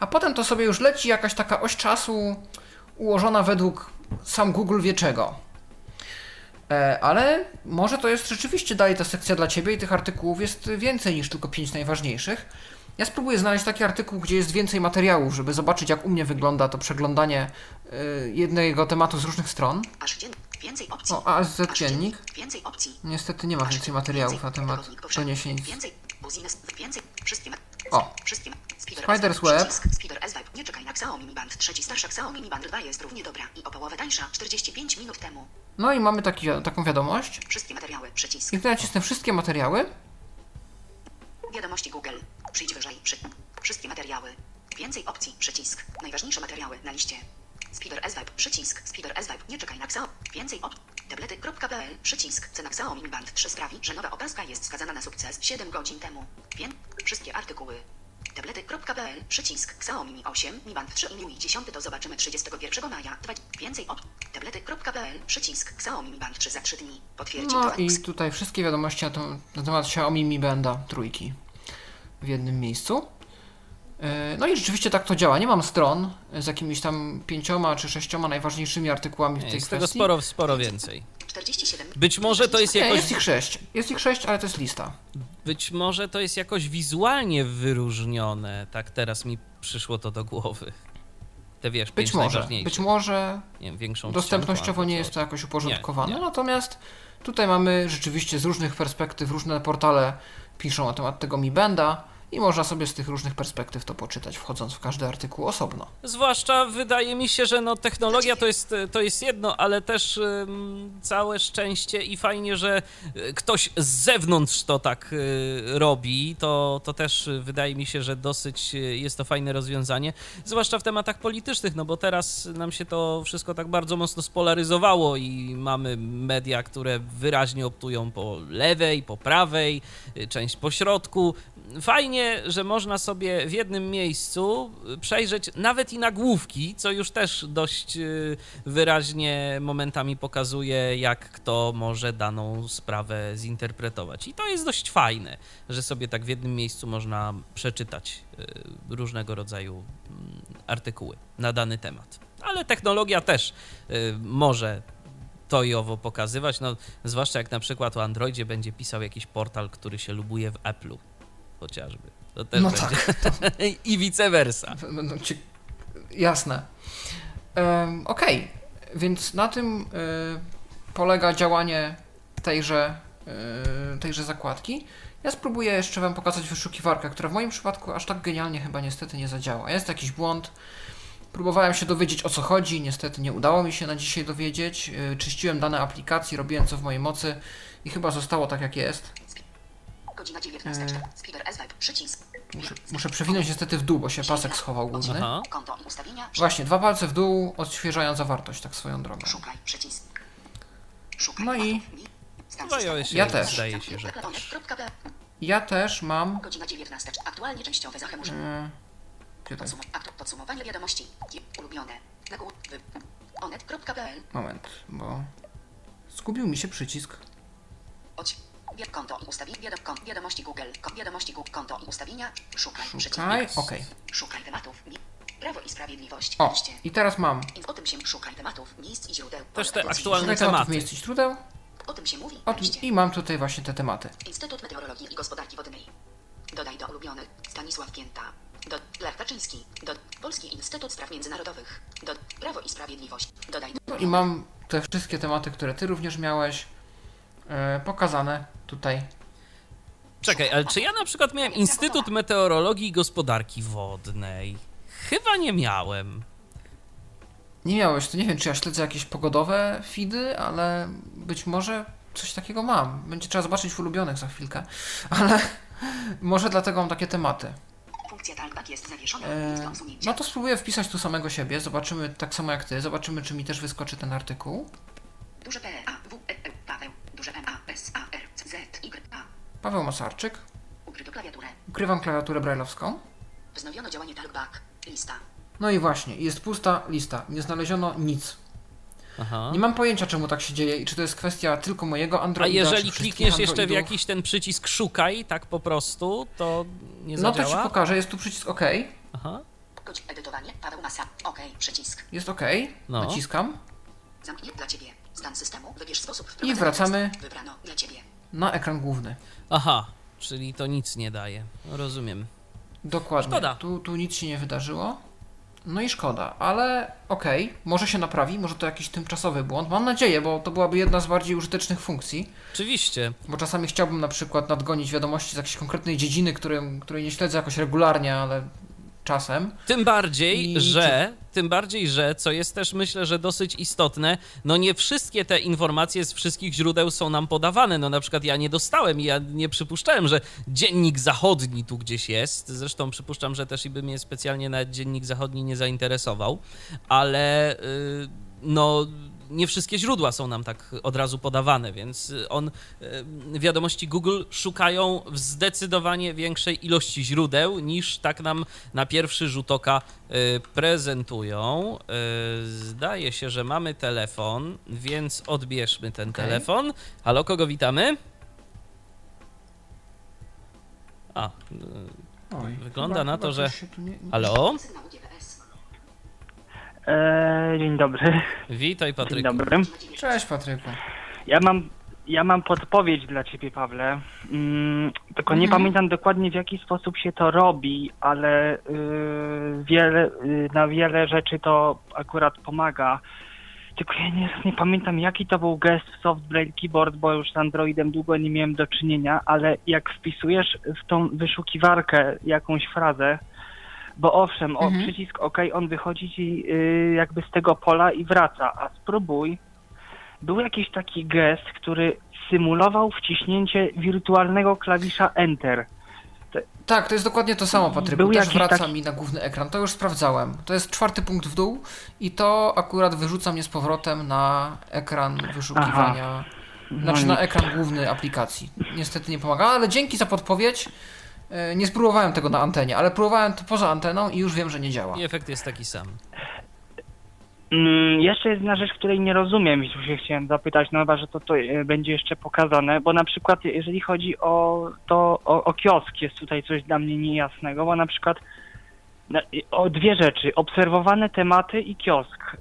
a potem to sobie już leci jakaś taka oś czasu ułożona według sam Google wie czego. Ale może to jest rzeczywiście dalej ta sekcja dla Ciebie i tych artykułów jest więcej niż tylko 5 najważniejszych. Ja spróbuję znaleźć taki artykuł, gdzie jest więcej materiałów, żeby zobaczyć, jak u mnie wygląda to przeglądanie jednego tematu z różnych stron. O, ASZ dziennik. Niestety nie ma więcej materiałów na temat doniesień. O, Spider's Web. Spider's Web. Nie czekaj na Xiaomi Mi Band 3. Starsza Xiaomi Mi Band 2 jest równie dobra i o połowę tańsza 45 minut temu. No i mamy taką wiadomość. Wszystkie materiały, przycisk. I tutaj nacisnę wszystkie materiały. Wiadomości Google. Przyjdź wyżej. Wszystkie materiały. Więcej opcji, przycisk. Najważniejsze materiały na liście. Spider's Web, przycisk. Spider's Web. Nie czekaj na Xiaomi. Więcej opcji. Tablety.pl, przycisk. Cena Xiaomi Mi Band 3 sprawi, że nowa opaska jest skazana na sukces 7 godzin temu. Wszystkie artykuły. Tablety.pl, przycisk, Xiaomi Mi 8, Mi Band 3 i Mi 10 to zobaczymy 31 maja, więcej od tablety.pl, przycisk, Xiaomi Mi Band 3 za 3 dni, potwierdzi no to. No i tutaj wszystkie wiadomości na temat Xiaomi Mi Banda 3 w jednym miejscu. No i rzeczywiście tak to działa, nie mam stron z jakimiś tam 5 czy 6 najważniejszymi artykułami w tej kwestii. Jest tego sporo więcej. 47. Być może to jest jakoś... Jest ich sześć, ale to jest lista. Być może to jest jakoś wizualnie wyróżnione, tak teraz mi przyszło to do głowy. Te wiesz, być 5 może, najważniejszych. Być może nie wiem, dostępnościowo nie jest to jakoś uporządkowane, nie. Natomiast tutaj mamy rzeczywiście z różnych perspektyw, różne portale piszą na temat tego Mi Banda. I można sobie z tych różnych perspektyw to poczytać, wchodząc w każdy artykuł osobno. Zwłaszcza wydaje mi się, że no technologia to jest jedno, ale też całe szczęście i fajnie, że ktoś z zewnątrz to tak robi. To też wydaje mi się, że dosyć jest to fajne rozwiązanie. Zwłaszcza w tematach politycznych, no bo teraz nam się to wszystko tak bardzo mocno spolaryzowało i mamy media, które wyraźnie optują po lewej, po prawej, część po środku. Fajnie, że można sobie w jednym miejscu przejrzeć nawet i nagłówki, co już też dość wyraźnie momentami pokazuje, jak kto może daną sprawę zinterpretować. I to jest dość fajne, że sobie tak w jednym miejscu można przeczytać różnego rodzaju artykuły na dany temat. Ale technologia też może to i owo pokazywać, no, zwłaszcza jak na przykład o Androidzie będzie pisał jakiś portal, który się lubuje w Apple'u. Chociażby. To też no będzie. Tak, to... I vice versa. No, jasne. Okej. Więc na tym polega działanie tejże zakładki. Ja spróbuję jeszcze Wam pokazać wyszukiwarkę, która w moim przypadku aż tak genialnie chyba niestety nie zadziała. Jest jakiś błąd. Próbowałem się dowiedzieć, o co chodzi. Niestety nie udało mi się na dzisiaj dowiedzieć. Czyściłem dane aplikacji, robiłem co w mojej mocy i chyba zostało tak, jak jest. Godzina 19:04. Spider's Web, przycisk. Muszę przewinąć niestety w dół, bo się pasek schował główny. Konto i ustawienia. Właśnie, 2 palce w dół odświeżają zawartość, tak swoją drogą. Szukaj, przycisk. Szukaj. No i... Ja też. Zdaje się, że też. Ja też mam... Godzina 19:04. Aktualnie częściowe zachęcenie. Podsumowanie wiadomości. Ulubione. Onet.pl. Moment, bo... Zgubił mi się przycisk. Konto i ustawienia, wiadomości Google, wiadomości Google, konto i ustawienia, szukaj, okej. Szukaj tematów, Prawo i Sprawiedliwość. O, i teraz mam. O tym się szukaj tematów, miejsc i źródeł. Też te aktualne tematy. Miejsc i źródeł. O tym się mówi. I mam tutaj właśnie te tematy. Instytut Meteorologii i Gospodarki Wodnej. Dodaj do ulubionych Stanisław Pięta. Lech Kaczyński. Polski Instytut Spraw Międzynarodowych. Prawo i Sprawiedliwość. Dodaj do... No i mam te wszystkie tematy, które ty również miałeś, pokazane tutaj. Czekaj, ale czy ja na przykład miałem Instytut Meteorologii i Gospodarki Wodnej? Chyba nie miałem. Nie miałeś, to nie wiem, czy ja śledzę jakieś pogodowe feedy, ale być może coś takiego mam. Będzie trzeba zobaczyć w ulubionych za chwilkę, ale może dlatego mam takie tematy. Funkcja tak jest zawieszona. No to spróbuję wpisać tu samego siebie, zobaczymy tak samo jak ty, zobaczymy czy mi też wyskoczy ten artykuł. Duże Paweł, duże Masarczyk. Paweł Masarczyk. Ukryto klawiaturę. Ukrywam klawiaturę brajlowską. Wznowiono działanie talkback. Lista. No i właśnie, jest pusta lista. Nie znaleziono nic. Aha. Nie mam pojęcia, czemu tak się dzieje i czy to jest kwestia tylko mojego Androida. A jeżeli klikniesz jeszcze w jakiś ten przycisk szukaj, tak po prostu, to nie zadziała? No to ci pokażę, jest tu przycisk OK. Aha. Edytowanie, Paweł Masa, OK, przycisk. Jest OK, no. Naciskam. Zamknij dla ciebie, stan systemu, wybierz sposób wprowadzenia. I wracamy wybrano dla ciebie na ekran główny. Aha, czyli to nic nie daje, rozumiem. Dokładnie, szkoda. Tu nic się nie wydarzyło. No i szkoda, ale okej, może się naprawi, może to jakiś tymczasowy błąd. Mam nadzieję, bo to byłaby jedna z bardziej użytecznych funkcji. Oczywiście. Bo czasami chciałbym na przykład nadgonić wiadomości z jakiejś konkretnej dziedziny, której nie śledzę jakoś regularnie, ale czasem. Tym bardziej, że, co jest też myślę, że dosyć istotne, no nie wszystkie te informacje z wszystkich źródeł są nam podawane. No na przykład ja nie dostałem i ja nie przypuszczałem, że Dziennik Zachodni tu gdzieś jest. Zresztą przypuszczam, że też i by mnie specjalnie na Dziennik Zachodni nie zainteresował, ale no... Nie wszystkie źródła są nam tak od razu podawane, więc wiadomości Google szukają w zdecydowanie większej ilości źródeł niż tak nam na pierwszy rzut oka prezentują. Zdaje się, że mamy telefon, więc odbierzmy ten telefon. Halo, kogo witamy? Wygląda na to, że... Halo? Dzień dobry. Witaj, Patryku. Dzień dobry. Cześć, Patryku. Ja mam podpowiedź dla ciebie, Pawle. Tylko nie pamiętam dokładnie, w jaki sposób się to robi, ale na wiele rzeczy to akurat pomaga. Tylko ja nie pamiętam, jaki to był gest w Softbraille Keyboard, bo już z Androidem długo nie miałem do czynienia, ale jak wpisujesz w tą wyszukiwarkę jakąś frazę, bo owszem, przycisk OK, on wychodzi ci jakby z tego pola i wraca, a spróbuj. Był jakiś taki gest, który symulował wciśnięcie wirtualnego klawisza Enter. Tak, to jest dokładnie to samo, Patryku, też wraca mi na główny ekran, to już sprawdzałem. To jest 4 punkt w dół i to akurat wyrzuca mnie z powrotem na ekran wyszukiwania, na ekran główny aplikacji. Niestety nie pomaga, ale dzięki za podpowiedź. Nie spróbowałem tego na antenie, ale próbowałem to poza anteną i już wiem, że nie działa. I efekt jest taki sam. Jeszcze jedna rzecz, której nie rozumiem i tu się chciałem zapytać, no chyba, że to będzie jeszcze pokazane, bo na przykład jeżeli chodzi o kiosk, jest tutaj coś dla mnie niejasnego, bo na przykład o dwie rzeczy, obserwowane tematy i kiosk.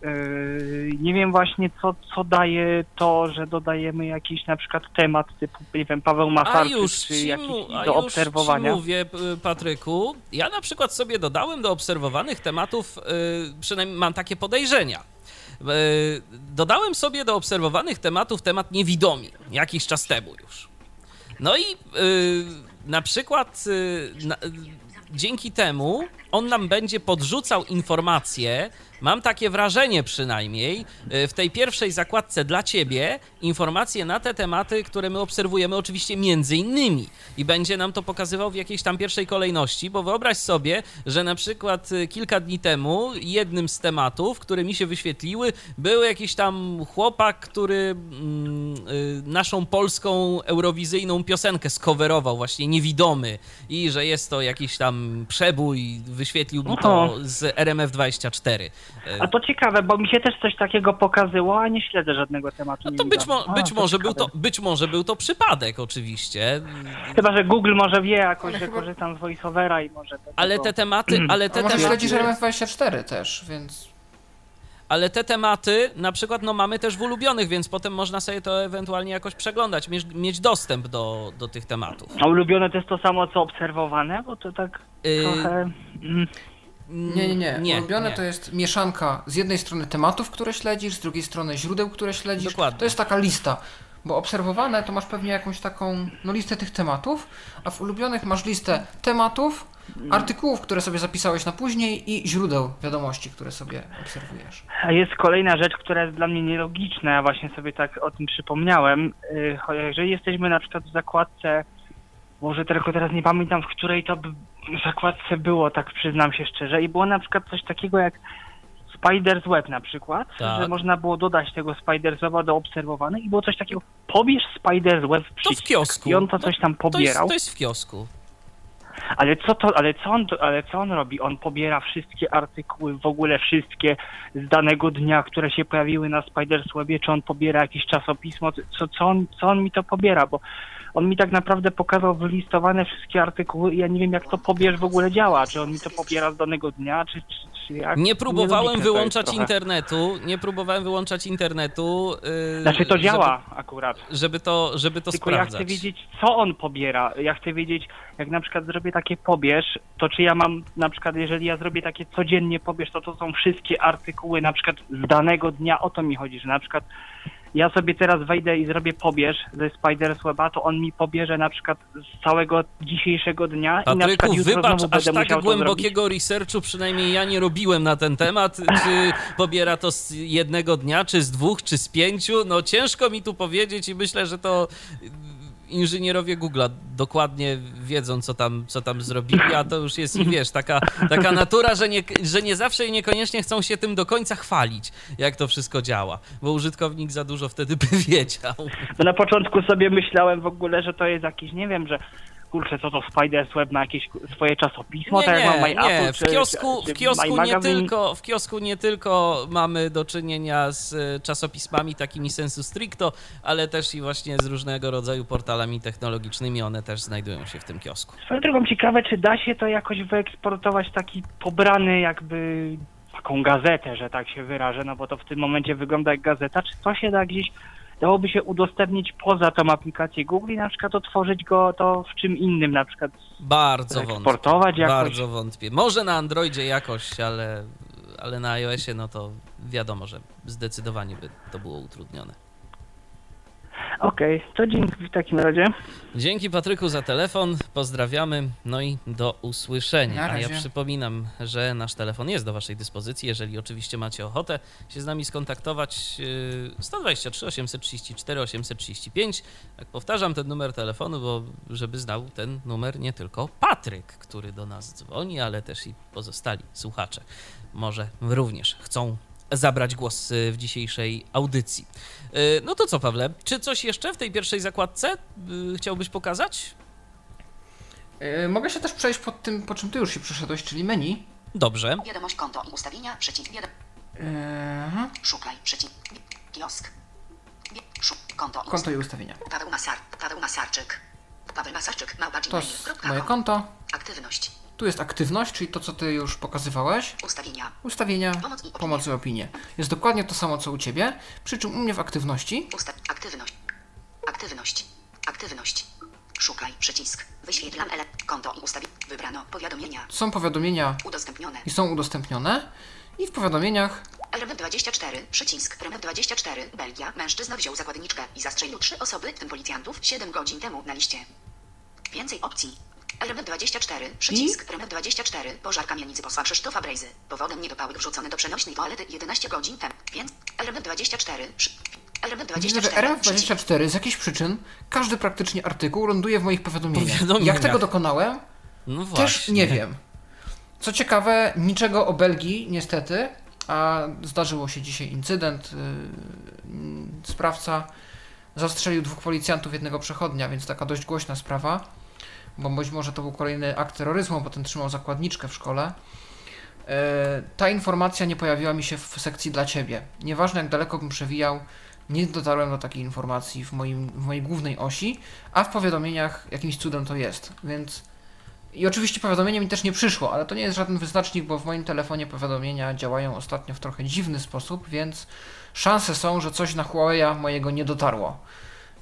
Nie wiem właśnie, co daje to, że dodajemy jakiś na przykład temat typu, nie wiem, Paweł Masarczyk, czy jakiś do obserwowania. Mówię, Patryku, ja na przykład sobie dodałem do obserwowanych tematów, przynajmniej mam takie podejrzenia. Dodałem sobie do obserwowanych tematów temat niewidomi, jakiś czas temu już. No i na przykład... Dzięki temu on nam będzie podrzucał informacje, mam takie wrażenie przynajmniej, w tej pierwszej zakładce dla ciebie, informacje na te tematy, które my obserwujemy oczywiście między innymi i będzie nam to pokazywał w jakiejś tam pierwszej kolejności, bo wyobraź sobie, że na przykład kilka dni temu jednym z tematów, które mi się wyświetliły, był jakiś tam chłopak, który naszą polską eurowizyjną piosenkę skowerował, właśnie niewidomy i że jest to jakiś tam przebój, wyświetlił mi to z RMF24. A to ciekawe, bo mi się też coś takiego pokazyło, a nie śledzę żadnego tematu. No to być może był to przypadek oczywiście. Chyba, że Google może wie jakoś, ale że chyba... korzystam z VoiceOvera i może... Ale śledzisz RMF24 też, więc... Ale te tematy na przykład no, mamy też w ulubionych, więc potem można sobie to ewentualnie jakoś przeglądać, mieć dostęp do tych tematów. A ulubione to jest to samo, co obserwowane? Bo to tak trochę... Nie. Ulubione nie. To jest mieszanka z jednej strony tematów, które śledzisz, z drugiej strony źródeł, które śledzisz. Dokładnie. To jest taka lista, bo obserwowane to masz pewnie jakąś taką listę tych tematów, a w ulubionych masz listę tematów, artykułów, które sobie zapisałeś na później i źródeł wiadomości, które sobie obserwujesz. A jest kolejna rzecz, która jest dla mnie nielogiczna, ja właśnie sobie tak o tym przypomniałem. Jeżeli jesteśmy na przykład w zakładce, może tylko teraz nie pamiętam, w której to zakładce było, tak przyznam się szczerze, i było na przykład coś takiego jak Spider's Web na przykład, tak, że można było dodać tego Spider's Weba do obserwowanych i było coś takiego, pobierz Spider's Web przycisk. To w kiosku. I on to coś tam pobierał. To jest w kiosku. Ale co on robi? On pobiera wszystkie artykuły, w ogóle wszystkie z danego dnia, które się pojawiły na Spider's Webie, czy on pobiera jakieś czasopismo? Co on mi to pobiera? Bo on mi tak naprawdę pokazał wylistowane wszystkie artykuły i ja nie wiem, jak to pobierz w ogóle działa. Czy on mi to pobiera z danego dnia, czy jak? Nie próbowałem wyłączać internetu. Znaczy to działa akurat. Żeby to tylko sprawdzać. Tylko ja chcę wiedzieć, co on pobiera. Ja chcę wiedzieć, jak na przykład zrobię takie pobierz, to czy ja mam, na przykład jeżeli ja zrobię takie codziennie pobierz, to są wszystkie artykuły na przykład z danego dnia. O to mi chodzi, że na przykład ja sobie teraz wejdę i zrobię pobierz ze Spider's Weba, to on mi pobierze na przykład z całego dzisiejszego dnia. Patryku, i na przykład wybacz, aż tak głębokiego researchu przynajmniej ja nie robiłem na ten temat, czy pobiera to z jednego dnia, czy z dwóch, czy z pięciu, no ciężko mi tu powiedzieć i myślę, że to inżynierowie Google'a dokładnie wiedzą, co tam zrobili, a to już jest, wiesz, taka natura, że nie zawsze i niekoniecznie chcą się tym do końca chwalić, jak to wszystko działa, bo użytkownik za dużo wtedy by wiedział. No na początku sobie myślałem w ogóle, że to jest jakiś, nie wiem, że kurczę, co to Spider's Web ma jakieś swoje czasopismo? Nie. W kiosku nie tylko mamy do czynienia z czasopismami takimi sensu stricto, ale też i właśnie z różnego rodzaju portalami technologicznymi, one też znajdują się w tym kiosku. Swoją drogą ciekawe, czy da się to jakoś wyeksportować taki pobrany jakby taką gazetę, że tak się wyrażę, no bo to w tym momencie wygląda jak gazeta, czy to się da gdzieś dałoby się udostępnić poza tą aplikację Google i na przykład otworzyć go to w czym innym, na przykład eksportować jakoś. Bardzo wątpię. Może na Androidzie jakoś, ale na iOSie no to wiadomo, że zdecydowanie by to było utrudnione. Okej, to dzięki w takim razie. Dzięki Patryku za telefon, pozdrawiamy, no i do usłyszenia. A ja przypominam, że nasz telefon jest do waszej dyspozycji, jeżeli oczywiście macie ochotę się z nami skontaktować, 123 834 835, tak powtarzam ten numer telefonu, bo żeby znał ten numer nie tylko Patryk, który do nas dzwoni, ale też i pozostali słuchacze, może również chcą zabrać głos w dzisiejszej audycji. No to co, Pawle, czy coś jeszcze w tej pierwszej zakładce chciałbyś pokazać? Mogę się też przejść pod tym, po czym ty już się przeszedłeś, czyli menu. Dobrze. Wiadomość, konto i ustawienia, przycisk, Szukaj, przycisk, kiosk, konto i ustawienia. Paweł Masarczyk, to jest moje konto. Aktywność. Tu jest aktywność, czyli to, co ty już pokazywałeś. Ustawienia, pomoc i opinie. Jest dokładnie to samo, co u ciebie, przy czym u mnie w aktywności... Aktywność. Szukaj, przycisk. Wyświetlam konto i ustawienia. Wybrano powiadomienia. Są powiadomienia i są udostępnione. I w powiadomieniach... RMF24, przycisk, RMF24, Belgia, mężczyzna wziął zakładniczkę i zastrzelił 3 osoby, w tym policjantów, 7 godzin temu na liście. Więcej opcji. RMF24, przycisk, RMF24, pożar kamienicy posła Krzysztofa Brejzy. Powodem niedopały wrzucony do przenośnej toalety 11 godzin temu, więc RMF24 z jakichś przyczyn każdy praktycznie artykuł ląduje w moich powiadomieniach. Jak tego dokonałem? No właśnie. Też nie wiem. Co ciekawe, niczego o Belgii niestety, a zdarzyło się dzisiaj incydent, sprawca zastrzelił 2 policjantów, 1 przechodnia, więc taka dość głośna sprawa. Bo być może to był kolejny akt terroryzmu, bo ten trzymał zakładniczkę w szkole. Ta informacja nie pojawiła mi się w sekcji dla Ciebie. Nieważne jak daleko bym przewijał, nie dotarłem do takiej informacji w mojej głównej osi, a w powiadomieniach jakimś cudem to jest. Więc i oczywiście powiadomienie mi też nie przyszło, ale to nie jest żaden wyznacznik, bo w moim telefonie powiadomienia działają ostatnio w trochę dziwny sposób, więc szanse są, że coś na Huawei'a mojego nie dotarło.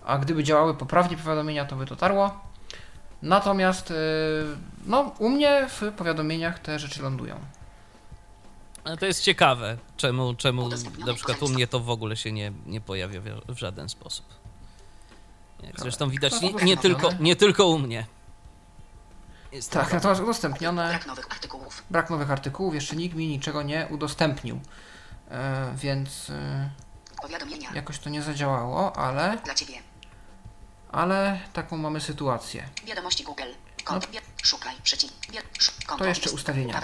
A gdyby działały poprawnie powiadomienia, to by dotarło. Natomiast u mnie w powiadomieniach te rzeczy lądują. No to jest ciekawe, czemu na przykład u mnie to w ogóle się nie pojawia w żaden sposób. Jak zresztą widać, nie tylko u mnie. Jest tak, natomiast udostępnione. Brak nowych artykułów. Jeszcze nikt mi niczego nie udostępnił. Więc jakoś to nie zadziałało, ale... Dla ciebie. Ale taką mamy sytuację. Wiadomości Google. No. Szukaj przycisk. To jeszcze ustawienia.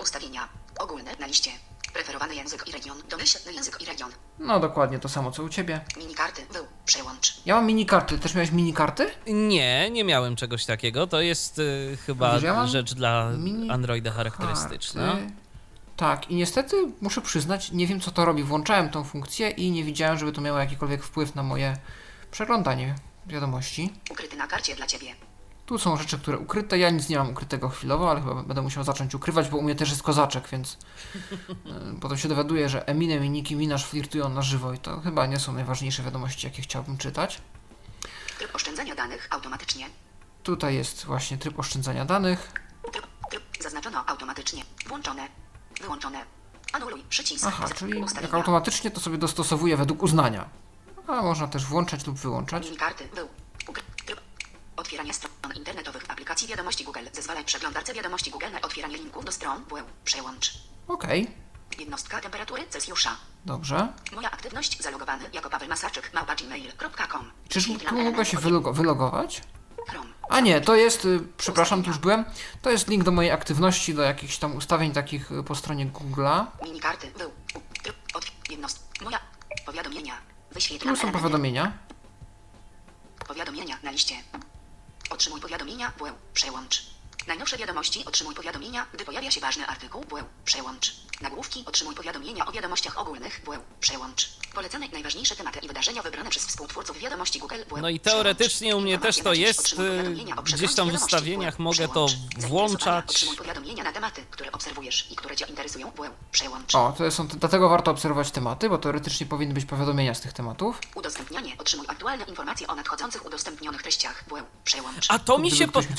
Ustawienia. Ogólne na liście. Preferowany język i region. Domyślny język i region. No dokładnie to samo co u ciebie. Minikarty. Przełącz. Ja mam minikarty. Też miałeś minikarty? Nie miałem czegoś takiego. To jest chyba rzecz dla Androida charakterystyczna. Tak, i niestety muszę przyznać, nie wiem co to robi. Włączałem tą funkcję i nie widziałem, żeby to miało jakikolwiek wpływ na moje przeglądanie wiadomości. Ukryty na karcie dla ciebie. Tu są rzeczy, które ukryte. Ja nic nie mam ukrytego chwilowo, ale chyba będę musiał zacząć ukrywać, bo u mnie też jest kozaczek, więc potem się dowiaduję, że Eminem i Nicki Minaj flirtują na żywo i to chyba nie są najważniejsze wiadomości, jakie chciałbym czytać. Tryb oszczędzania danych automatycznie. Tutaj jest właśnie tryb oszczędzania danych. Tryb zaznaczono automatycznie. Włączone. Wyłączone. Anuluj przycisk. Aha, czyli jak automatycznie to sobie dostosowuje według uznania. A można też włączać lub wyłączać. Minikarty. Otwieranie stron internetowych aplikacji wiadomości Google. Zezwalaj przeglądarce wiadomości Google na otwieranie linków do stron. Przełącz. Okej. Jednostka temperatury Celsjusza. Dobrze. Moja aktywność. Zalogowany jako Paweł Masarczyk. @gmail.com. Czyż tu mogę się wylogować? A nie, to jest, przepraszam, tu już byłem. To jest link do mojej aktywności, do jakichś tam ustawień takich po stronie Google'a. Minikarty. Moja powiadomienia. Wyświetlam. Tu są powiadomienia. Powiadomienia na liście. Otrzymuj powiadomienia. Przełącz. Najnowsze wiadomości. Otrzymuj powiadomienia, gdy pojawia się ważny artykuł. Przełącz. Nagłówki. Otrzymuj powiadomienia o wiadomościach ogólnych. Przełącz. Polecane najważniejsze tematy i wydarzenia wybrane przez współtwórców wiadomości Google. No i teoretycznie u mnie też to jest. Gdzieś tam w ustawieniach mogę to włączać. Otrzymuj powiadomienia na tematy, które obserwujesz i które cię interesują. Przełącz. O, to są, dlatego warto obserwować tematy, bo teoretycznie powinny być powiadomienia z tych tematów. Udostępnianie. Otrzymuj aktualne informacje o nadchodzących udostępnionych treściach. Przełącz.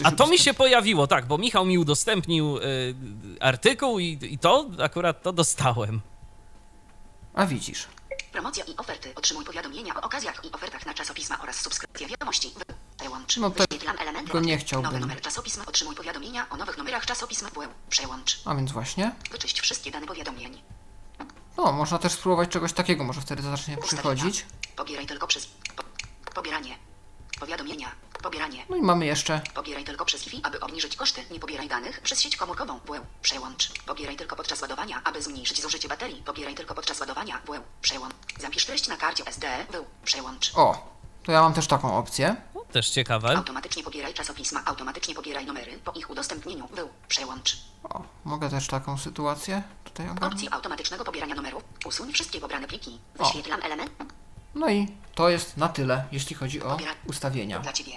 A to mi się pojawiło, tak, bo Michał mi udostępnił artykuł i to akurat to dostałem. A widzisz. Promocja i oferty. Otrzymuj powiadomienia o okazjach i ofertach na czasopisma oraz subskrypcje wiadomości. Przełącz. No wyświetlam elementy. Nie chciałbym. Nowy numer czasopisma. Otrzymuj powiadomienia o nowych numerach czasopisma. Przełącz. A więc właśnie. Wyczyść wszystkie dane powiadomień. No, można też spróbować czegoś takiego. Może wtedy zacznie przychodzić. Pobieraj tylko przez... Pobieranie. Powiadomienia. Pobieranie. No i mamy jeszcze. Pobieraj tylko przez Wi-Fi, aby obniżyć koszty. Nie pobieraj danych przez sieć komórkową. Przełącz. Pobieraj tylko podczas ładowania, aby zmniejszyć zużycie baterii. Pobieraj tylko podczas ładowania. Przełącz. Zapisz treść na karcie SD. Przełącz. O, to ja mam też taką opcję. No, też ciekawe. Automatycznie pobieraj czasopisma. Automatycznie pobieraj numery po ich udostępnieniu. Przełącz. O, mogę też taką sytuację tutaj ogarnąć. Opcję automatycznego pobierania numeru. Usuń wszystkie pobrane pliki. Wyświetlam element. No i to jest na tyle, jeśli chodzi o ustawienia. Dla ciebie.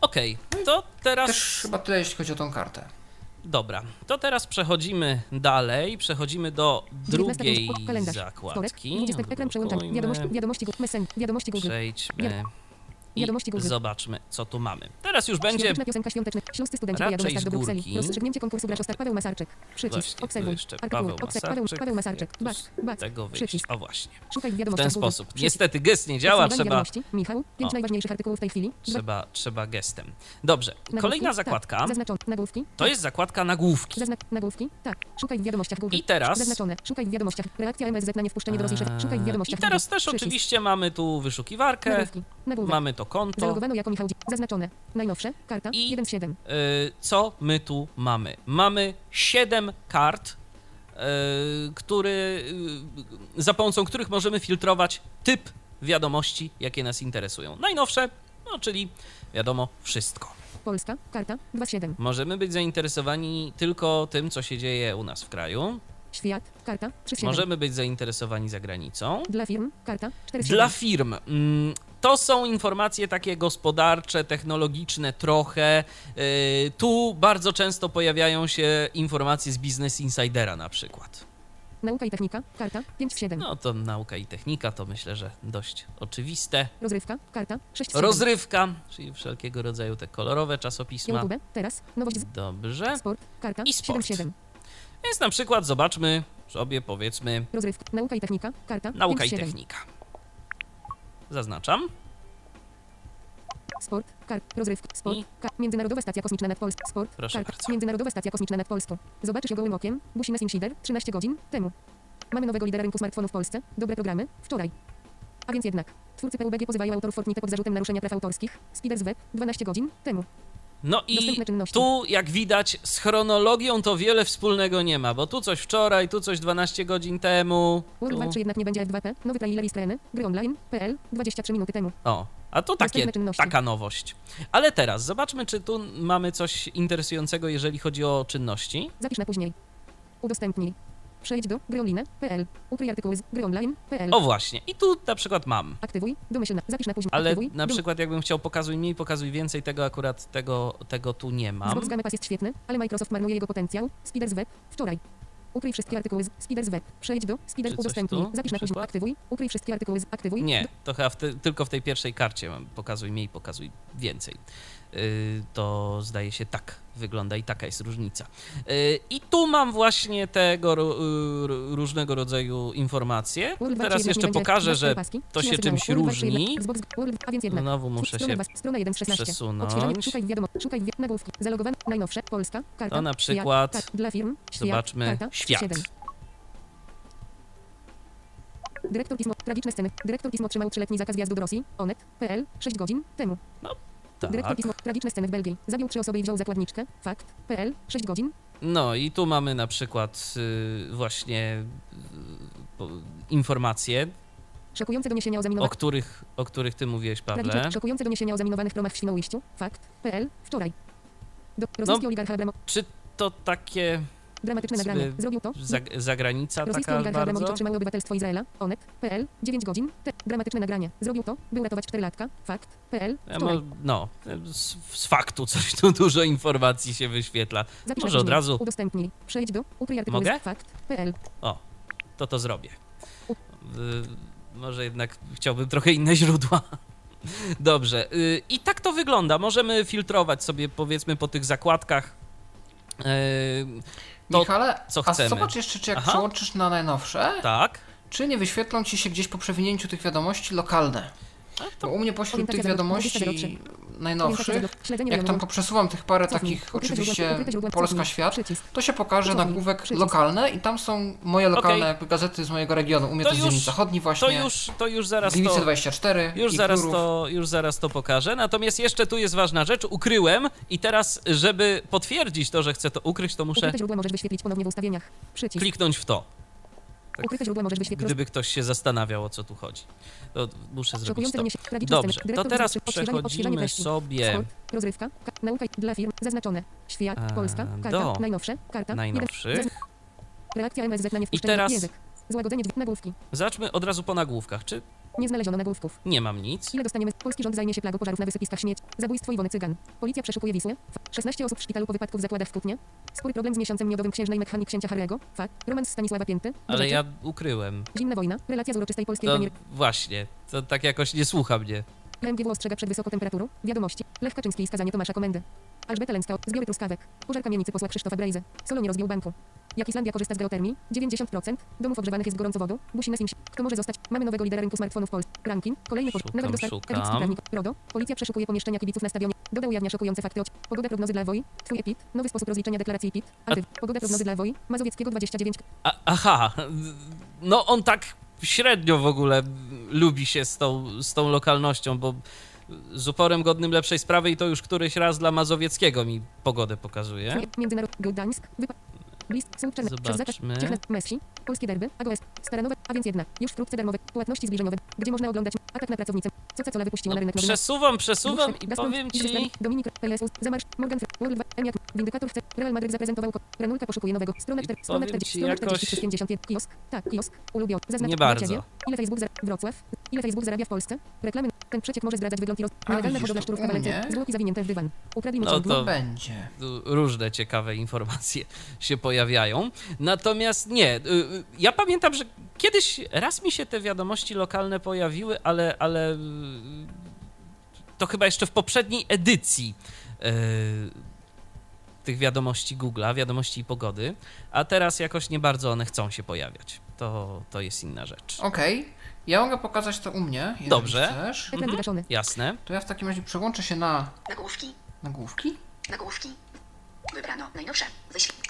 Okej, to teraz... Też chyba tyle, jeśli chodzi o tą kartę. Dobra, to teraz przechodzimy dalej, przechodzimy do drugiej zakładki. Przejdźmy i zobaczmy, co tu mamy. Teraz już będzie raczej z górki. Rozstrzygnięcie konkursu dla Paweł Masarczyk. Przycisk. Obserwuj. Artykuł. Paweł Masarczyk. Tego wyjść. O właśnie. W ten sposób. Niestety gest nie działa, trzeba... Michał, 5 najważniejszych artykułów tej chwili. Trzeba gestem. Dobrze. Kolejna zakładka. To jest zakładka nagłówki. Nagłówki. Tak. Szukaj w wiadomościach Google. I teraz... Zaznaczone. Szukaj w wiadomościach. Reakcja MSZ na niewpuszczenie do Rosji. Szukaj w wiadomościach. I teraz też oczywiście mamy tu wyszukiwarkę. Mamy to konto. Zalogowano jako Michał Dziwisz. Zaznaczone. Najnowsze. Karta 1.7. Co my tu mamy? Mamy 7 kart, za pomocą których możemy filtrować typ wiadomości, jakie nas interesują. Najnowsze, no czyli wiadomo wszystko. Polska. Karta 2.7. Możemy być zainteresowani tylko tym, co się dzieje u nas w kraju. Świat, karta 3.7. Możemy być zainteresowani zagranicą. Dla firm, karta 4.7. Dla firm. To są informacje takie gospodarcze, technologiczne trochę. Tu bardzo często pojawiają się informacje z Business Insidera na przykład. Nauka i technika, karta 5/7. No to nauka i technika to myślę, że dość oczywiste. Rozrywka, karta 6/7. Rozrywka, czyli wszelkiego rodzaju te kolorowe czasopisma. YouTube, teraz, nowość. Dobrze. Sport, karta 7/7. Więc na przykład zobaczmy sobie, powiedzmy... Rozrywka, nauka i technika, karta 5/7. Nauka i technika. Zaznaczam. Sport, rozrywka, sport, międzynarodowa stacja kosmiczna nad Polską, sport, międzynarodowa stacja kosmiczna nad Polską. Zobaczysz ją gołym okiem, Business Insider, 13 godzin temu. Mamy nowego lidera rynku smartfonów w Polsce, dobre programy, wczoraj. A więc jednak, twórcy PUBG pozywają autorów Fortnite pod zarzutem naruszenia praw autorskich, Spider's Web, 12 godzin temu. No i tu, jak widać, z chronologią to wiele wspólnego nie ma, bo tu coś wczoraj, tu coś 12 godzin temu. World tu... jednak nie będzie F2P, nowy trailer i screeny, gry online.pl, 23 minuty temu. O, a tu takie, taka nowość. Ale teraz zobaczmy, czy tu mamy coś interesującego, jeżeli chodzi o czynności. Zapisz na później. Udostępnij. Przejdź do gryonline.pl. Ukryj artykuły z gryonline.pl. O właśnie. I tu na przykład mam. Aktywuj, domyślna, zapisz na później. Ale aktywuj, na przykład jakbym chciał pokazuj mniej, pokazuj więcej, tego akurat, tego tu nie mam. Xbox Game Pass jest świetny, ale Microsoft marnuje jego potencjał. Spider's Web, wczoraj. Ukryj wszystkie artykuły z Spider's Web. Przejdź do Spider, udostępnij, zapisz na później, aktywuj, ukryj wszystkie artykuły z aktywuj. Nie, to chyba tylko w tej pierwszej karcie mam. Pokazuj mniej, pokazuj więcej. To zdaje się tak wygląda i taka jest różnica. I tu mam właśnie tego różnego rodzaju informacje. Teraz jeszcze pokażę, że to się czymś różni. Znowu muszę się przesunąć. To na przykład zobaczmy świat. Dyrektor pismo, tragiczne sceny. Dyrektor pismo otrzymał 3-letni zakaz wjazdu do Rosji. Onet.pl 6 godzin temu. Tak. Dyrektor pismo, tragiczne sceny w Belgii. Zabił 3 osoby i wziął zakładniczkę. Fakt.pl 6 godzin. No i tu mamy na przykład właśnie informacje, szokujące doniesienia o zaminowanych, o których ty mówiłeś, Pawle. Tragiczne, szokujące doniesienia o zaminowanych promach w Świnoujściu. Fakt.pl wczoraj. Rosyjski oligarcha czy to takie... Dramatyczne nagranie. Zrobił to. Zagranica rosyjski taka bardzo. Rosyjski otrzymał obywatelstwo Izraela. Onet.pl. 9 godzin. Dramatyczne nagranie. Zrobił to. Był ratować 4-latka. Fakt.pl. No. Z faktu coś tu dużo informacji się wyświetla. Zapisz może od razu. Udostępnij. Przejdź do. Ukryj artykuł z Fakt.pl. O. To zrobię. Może jednak chciałbym trochę inne źródła. Dobrze. I tak to wygląda. Możemy filtrować sobie, powiedzmy, po tych zakładkach. To, Michale, co chcemy. A zobacz jeszcze, czy jak przełączysz na najnowsze, tak, czy nie wyświetlą ci się gdzieś po przewinięciu tych wiadomości lokalne. Bo u mnie pośród tych wiadomości najnowszych, jak tam poprzesuwam tych parę takich, oczywiście Polska Świat, to się pokaże nagłówek lokalne i tam są moje lokalne jakby gazety z mojego regionu. U mnie to jest Ziemi Zachodni właśnie, to już zaraz Gliwice 24, już zaraz to pokażę. Natomiast jeszcze tu jest ważna rzecz, ukryłem i teraz, żeby potwierdzić to, że chcę to ukryć, to muszę kliknąć w to. Tak, gdyby ktoś się zastanawiał, o co tu chodzi, to muszę zrobić to. Dobrze, to teraz przechodzimy sobie... Rozrywka, nauka dla firm, zaznaczone. Świat, Polska, karta, najnowsze, karta, najnowszych. Reakcja MSZ na niewpuszczenie w język. Złagodzenie nagłówki. Zacznijmy od razu po nagłówkach, czy... Nie znaleziono nagłówków. Nie mam nic. Ile dostaniemy? Polski rząd zajmie się plagą pożarów na wysypiskach śmieci. Zabójstwo Iwony Cygan. Policja przeszukuje Wisłę. 16 osób w szpitalu po wypadku w zakładach w Kutnie. Spory problem z miesiącem miodowym księżnej Mekhani księcia Harry'ego. Romans Stanisława Pięty. Ale rzeczy. Ja ukryłem. Zimna wojna. Relacja z uroczystej polskiej premier. Właśnie. To tak jakoś nie słucha mnie. MGW ostrzega przed wysoką temperaturą. Wiadomości. Lech Kaczyński i skazanie Tomasza Komendy. Elżbieta Lęcka. Zbiory truskawek. Pożar kamienicy posła Krzysztofa Brejzy. Solo nie rozbił banku. Jak Islandia korzysta z geotermii? 90%. Domów ogrzewanych jest gorąco wodą. Busines im się. Kto może zostać? Mamy nowego lidera rynku smartfonów Polski. Ranking. Kolejny pożar. Nawet dostać. RODO. Policja przeszukuje pomieszczenia kibiców na stadionie. Dodał ujawnia szokujące fakty. Pogoda prognozy dla WOI. Twój PIT. Nowy sposób rozliczenia deklaracji PIT. Pogoda prognozy dla WOI. Mazowieckiego 29. Aha. No on tak średnio w ogóle lubi się z tą lokalnością, bo z uporem godnym lepszej sprawy i to już któryś raz dla Mazowieckiego mi pogodę pokazuje. Międzynarodowy Gdańsk. Zobaczmy. Messi, polskie derby, AGS, staranowe, a więc jedna, już wkrótce darmowe, płatności zbliżeniowe, gdzie można oglądać atak na pracownicę, Coca-Cola wypuściła na rynek. Przesuwam i powiem ci... Dominik, PLSU, Zamarsz, Morgan, World, Eniak, Windykator chce, Real Madrid zaprezentował, Renulka poszukuje nowego, strona 4, strona 40, strona 4351, kiosk, ulubiony, zaznacz, nie bardzo. Ile Facebook zarabia w Polsce, reklamy, Ten przeciek może zdradzać wygląd i nielegalna podobna szczurówka Walencja. Zwłoki zawinięte w dywan. Ukradli mu ciągnik. No to będzie. Różne ciekawe informacje się pojawiają. Natomiast nie, ja pamiętam, że kiedyś raz mi się te wiadomości lokalne pojawiły, ale to chyba jeszcze w poprzedniej edycji tych wiadomości Google'a, wiadomości i pogody, a teraz jakoś nie bardzo one chcą się pojawiać. To jest inna rzecz. Okej. Ja mogę pokazać to u mnie, jeżeli Dobrze. Chcesz. Mhm. Jasne. To ja w takim razie przełączę się na... Nagłówki. Nagłówki? Nagłówki. Wybrano najnowsze.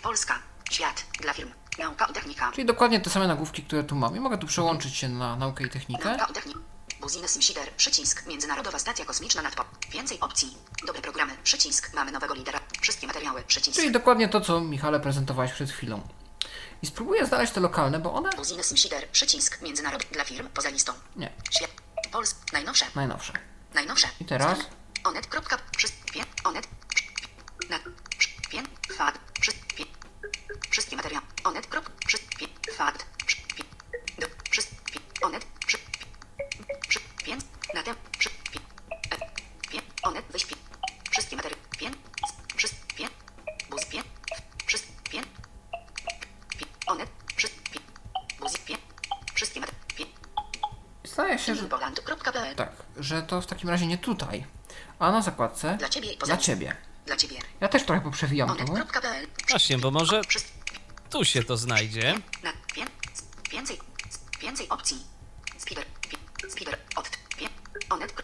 Polska. Świat. Dla firm. Nauka i technika. Czyli dokładnie te same nagłówki, które tu mam. I mogę tu przełączyć się na naukę i technikę. Nauka i technika. Business Insider. Przycisk. Międzynarodowa stacja kosmiczna nad... Więcej opcji. Dobre programy. Przycisk. Mamy nowego lidera. Wszystkie materiały. Przycisk. Czyli dokładnie to, co Michale prezentowałeś przed chwilą. I spróbuję znaleźć te lokalne, bo one... Business Insider, przycisk, międzynarod, dla firm, poza listą. Nie. Polska, najnowsze. Najnowsze. I teraz... Onet, kropka, Onet, Fakt, wszystkie materiały. Onet, kropka, Fakt, Onet, na tym, Onet, wyśpie, wszystkie materiały, Onet, wszystkie Zdaje się, że... Tak, że to w takim razie nie tutaj, a na zakładce dla ciebie. Ja też trochę poprzewijam to. Właśnie, bo może tu się to znajdzie. Więcej opcji. Spider Onet,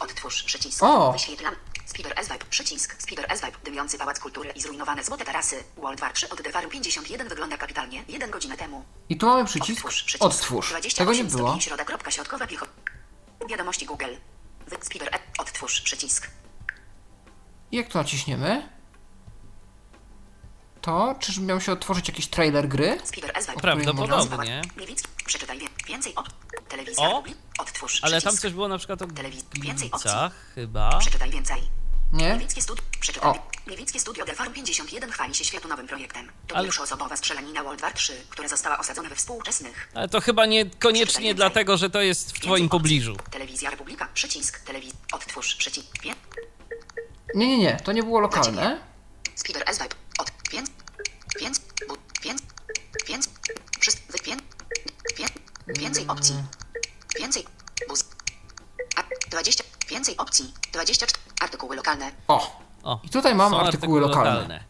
odtwórz przycisk. Wyświetlam. Spider's Web, przycisk, Spider's Web, dymiący pałac kultury i zrujnowane złote tarasy. World War 3 od Dewaru 51 wygląda kapitalnie, 1 godzinę temu. I tu mamy przycisk, odtwórz. Tego nie było. Wiadomości Google. Spider's, odtwórz przycisk. I jak to naciśniemy? To, czyż miał się otworzyć jakiś trailer gry? Prawdopodobnie. Przeczytaj więcej o telewizji. Odtwórz. Ale tam coś było na przykład o Gliwicach chyba. Przeczytaj więcej. Nie? Gliwickie studio The Farm 51 chwali się światu nowym projektem. To pierwszoosobowa strzelanina World War 3, która została osadzona we współczesnych. Ale to chyba nie koniecznie dlatego, że to jest w twoim pobliżu. Telewizja Republika, przycisk, odtwórz, przycisk. Nie, to nie było lokalne. Spider S-Vibe, więcej opcji. Więcej. 20 opcji. 24 artykuły lokalne. O. I tutaj mam artykuły lokalne.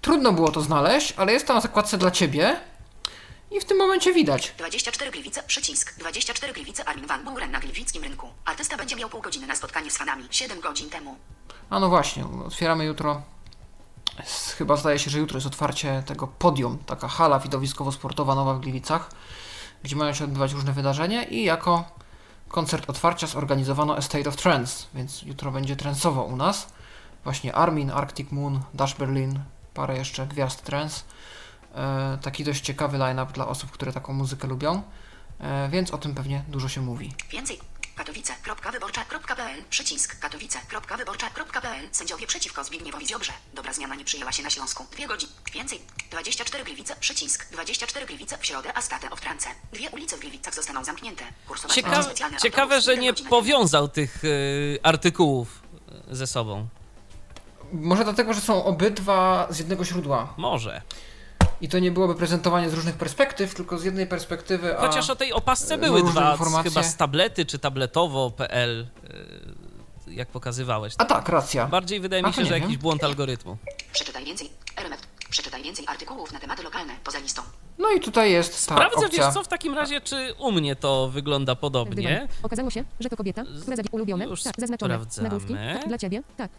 Trudno było to znaleźć, ale jest tam na zakładce dla ciebie. I w tym momencie widać. 24 Gliwice, przycisk. 24 Gliwice Armin van Buuren na gliwickim rynku. Artysta będzie miał pół godziny na spotkanie z fanami. 7 godzin temu. A no właśnie, otwieramy jutro. Chyba zdaje się, że jutro jest otwarcie tego podium. Taka hala widowiskowo-sportowa nowa w Gliwicach, gdzie mają się odbywać różne wydarzenia i jako koncert otwarcia zorganizowano A State of Trance, więc jutro będzie trance'owo u nas. Właśnie Armin, Arctic Moon, Dash Berlin, parę jeszcze gwiazd trance. Taki dość ciekawy line-up dla osób, które taką muzykę lubią, więc o tym pewnie dużo się mówi. Więcej. Katowice.wyborcza.pl przycisk Katowice.wyborcza.pl Sędziowie przeciwko Zbigniewowi Ziobrze. Dobra zmiana nie przyjęła się na Śląsku. 2 godziny. Więcej. 24 Gliwice. Przycisk 24 Gliwice w środę, a statę o trance. 2 ulice w Gliwicach zostaną zamknięte. Ciekawe, że nie powiązał tych artykułów ze sobą. Może dlatego, że są obydwa z jednego źródła. Może. I to nie byłoby prezentowanie z różnych perspektyw, tylko z jednej perspektywy. Chociaż o tej opasce były dwa informacje. Chyba z tablety czy tabletowo.pl, jak pokazywałeś. A tak, racja. Bardziej wydaje mi się, że jakiś błąd algorytmu. Przeczytaj więcej artykułów na tematy lokalne poza listą. No i tutaj jest ta opcja. Sprawdzę, wiesz co, w takim razie, czy u mnie to wygląda podobnie. Okazało się, że to kobieta, która ulubione, tak, zaznaczone. Nagłówki, tak, dla ciebie, tak.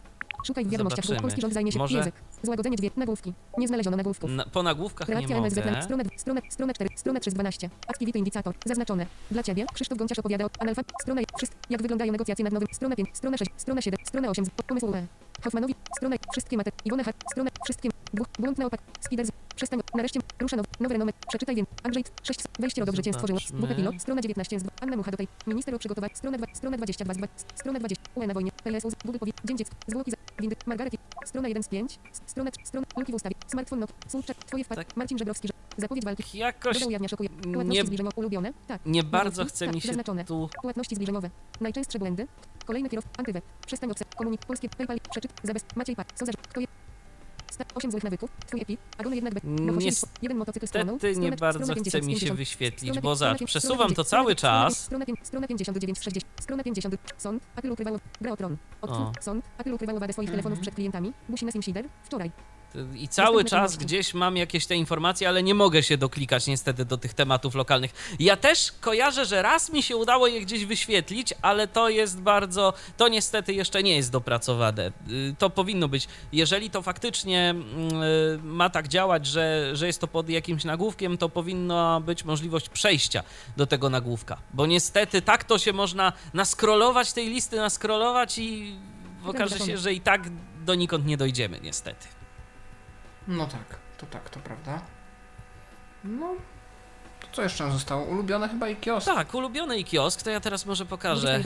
Szukaj w wiadomościach, polski rząd zajmie się język. Złagodzenie dwie nagłówki. Nie znaleziono nagłówków. Po nagłówkach relacja nie mogę. Stronę 4, stronę 312. Activity indicator. Zaznaczone. Dla ciebie Krzysztof Gąciarz opowiada o analfabet. Stronę 6. Jak wyglądają negocjacje nad nowym. Stronę 5, stronę 6, stronę 7, stronę 8. Pomysł UE. Hoffmanowi. Stronę wszystkie matek. Iwona Hart. Stronę wszystkim. Błąd na opak. Spider's. Przestań. Nareszcie. Rusza nowy numer. Przeczytaj więc. Android 6. Wejście o dobrze cię stworzyło. Bukapilo. Strona 19. Anna Mucha do tej. Minister o przygotowań. Strona 2. Strona 22. Strona 20. UE na wojnie. PLSU. Google powie. Dzień dziecko. Zwłoki za. Windy. Margaret. Strona 1 z 5. Strona 3. Strona. Linki w ustawie. Smartfon. Not. Słówczak. Twoje wpadki. Tak. Marcin Żebrowski. Zapowiedź walki. Jakoś nie bardzo chce mi się tu... Płatności zbliżeniowe. Najczęstsze błędy. Kolejny kierowca. Antyweb. Przestań obsad. Komunik. Polskie. PayPal. Przeczyt. Zabez. Maciej Pat. Co za... Kto je... 8 złych nawyków. Twój epi. Agony jednak... Jeden motocykl stroną. Niestety nie bardzo chce mi się wyświetlić, bo za... Przesuwam to cały czas. Strona 59 z 60. Strona 50. Sąd. Apple ukrywało... Gra o tron. Odcinek. Sąd. Apple ukrywało wadę swoich telefonów przed klientami. Business Insider. Wczoraj. I cały czas gdzieś mam jakieś te informacje, ale nie mogę się doklikać niestety do tych tematów lokalnych. Ja też kojarzę, że raz mi się udało je gdzieś wyświetlić, ale to jest bardzo... To niestety jeszcze nie jest dopracowane. To powinno być. Jeżeli to faktycznie ma tak działać, że jest to pod jakimś nagłówkiem, to powinna być możliwość przejścia do tego nagłówka. Bo niestety tak to się można naskrolować tej listy, naskrolować i okaże się, że i tak donikąd nie dojdziemy niestety. No tak, to prawda. No, to co jeszcze zostało? Ulubione chyba i kiosk. Tak, ulubione i kiosk, to ja teraz może pokażę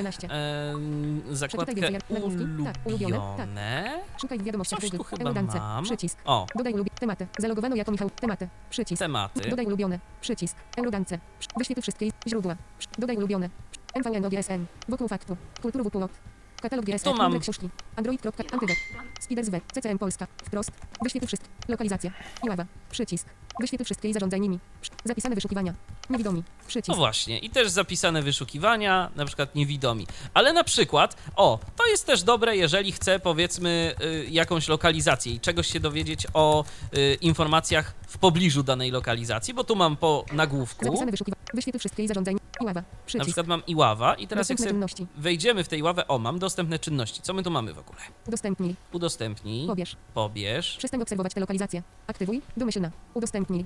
zakładkę ulubione. Szukaj wiadomości. Coś tu chyba mam. Przycisk. O. Dodaj ulubione. Tematy. Zalogowano jako Michał. Tematy. Przycisk. Tematy. Dodaj ulubione. Przycisk. Eurodance. Wyświetl wszystkie źródła. Dodaj ulubione. MVN OGSN. Wokół faktu. Kulturu WPLOT. Katalog GSF, mam książki, Android.Antyweb, Spider's Web, CCM Polska, wprost, wyświetl wszystko, lokalizacja, Iława, przycisk, wyświetl wszystkie i zarządzaj nimi, zapisane wyszukiwania, niewidomi, przycisk. No właśnie, i też zapisane wyszukiwania, na przykład niewidomi, ale na przykład, to jest też dobre, jeżeli chcę, powiedzmy, jakąś lokalizację i czegoś się dowiedzieć o informacjach w pobliżu danej lokalizacji, bo tu mam po nagłówku. Zapisane wyszukiwania, wyświetl wszystkie i zarządzaj nimi. Iława, przycisk. Na przykład mam Iława i teraz dostępne jak czynności. Wejdziemy w tę Iławę, mam dostępne czynności. Co my tu mamy w ogóle? Udostępnij. Udostępnij. Pobierz. Przestań obserwować tę lokalizację. Aktywuj. Domyślna. Udostępnij.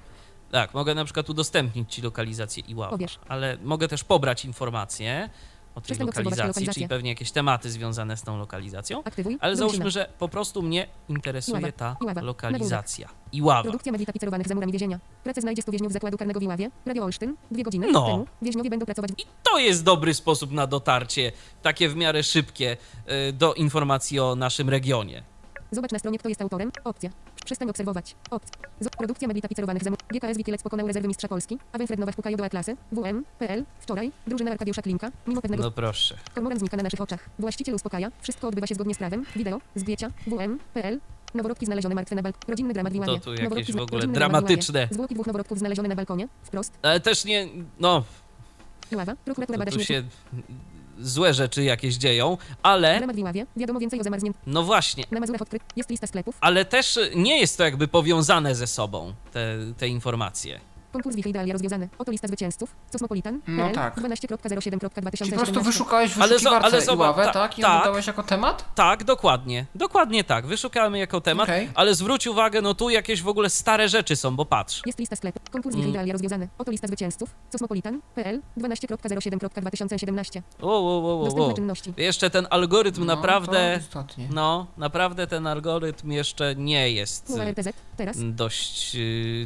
Tak, mogę na przykład udostępnić Ci lokalizację Iława, ale mogę też pobrać informacje o tej lokalizacji, czyli pewnie jakieś tematy związane z tą lokalizacją. Aktywuj. Ale załóżmy, że po prostu mnie interesuje Iława. Ta Iława. Lokalizacja. Iława. Produkcja mebli tapicerowanych za murami więzienia. Pracę znajdzie 100 więźniów zakładu karnego w Iławie. Radio Olsztyn. 2 godziny temu. Więźniowie będą pracować... I to jest dobry sposób na dotarcie, takie w miarę szybkie, do informacji o naszym regionie. Zobacz na stronie, kto jest autorem. Opcja. Przestań obserwować. Opcja. Produkcja mebli tapicerowanych za murami. GKS Wikielec pokonał rezerwy mistrza Polski. A Wenfred Nowak pukają do Atlasy. WM.pl. Wczoraj. Drużyna Arkadiusza Klimka. Mimo pewnego... No proszę. Kormoran znika na naszych oczach. Właściciel uspokaja. Wszystko odbywa się zgodnie z prawem. Wideo. Zdjęcia. WM.pl. Noworodki znalezione martwe na balkonie. Rodzinny dramat w Liłanie. To tu jakieś w ogóle dramatyczne. Zwłoki 2 noworodków znalezione na balkonie. Wprost. Ale też nie... No... Iława. Prokuratura bada się... Złe rzeczy jakieś dzieją, ale... Wiadomo więcej o zamarzniętym. No właśnie. Na Mazurach odkryt jest lista sklepów. Ale też nie jest to jakby powiązane ze sobą, te informacje. Konkurs Wicha idealnie rozwiązany. Oto lista zwycięzców. Cosmopolitan. No tak. 12.07.2017. Po prostu wyszukałeś w wyszukiwarce Iławę, tak? I ją dodałeś jako temat? Tak, dokładnie. Dokładnie tak. Wyszukałem jako temat, ale zwróć uwagę, no tu jakieś w ogóle stare rzeczy są, bo patrz. Jest lista sklepów. Konkurs Wicha idealnie rozwiązany. Oto lista zwycięzców. Cosmopolitan.pl 12.07.2017. Dostępne czynności. Jeszcze ten algorytm naprawdę... No, naprawdę ten algorytm jeszcze nie jest dość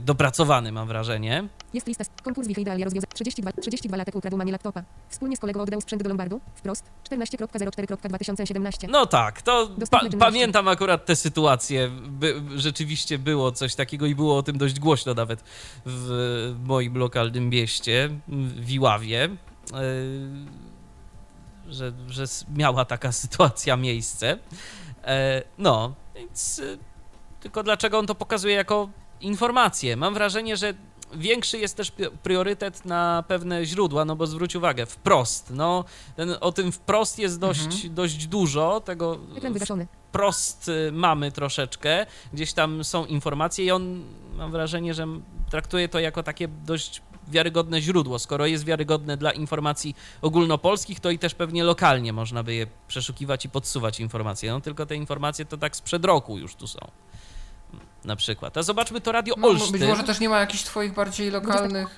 dopracowany, mam wrażenie. Jest lista. Konkurs Wicha idealnie rozwiązany. 32 latek ukradł mamie laptopa. Wspólnie z kolegą oddał sprzęt do Lombardu. Wprost. 14.04.2017. No tak, to pamiętam akurat tę sytuację. Rzeczywiście było coś takiego i było o tym dość głośno nawet w moim lokalnym mieście, w Iławie, że miała taka sytuacja miejsce. No, więc tylko dlaczego on to pokazuje jako informację? Mam wrażenie, że większy jest też priorytet na pewne źródła, no bo zwróć uwagę, wprost. No, o tym wprost jest dość dużo, tego wprost mamy troszeczkę. Gdzieś tam są informacje i on, mam wrażenie, że traktuje to jako takie dość wiarygodne źródło. Skoro jest wiarygodne dla informacji ogólnopolskich, to i też pewnie lokalnie można by je przeszukiwać i podsuwać informacje. No tylko te informacje to tak sprzed roku już tu są. na przykład. A zobaczmy to Radio Olsztyn. Być może też nie ma jakichś twoich bardziej lokalnych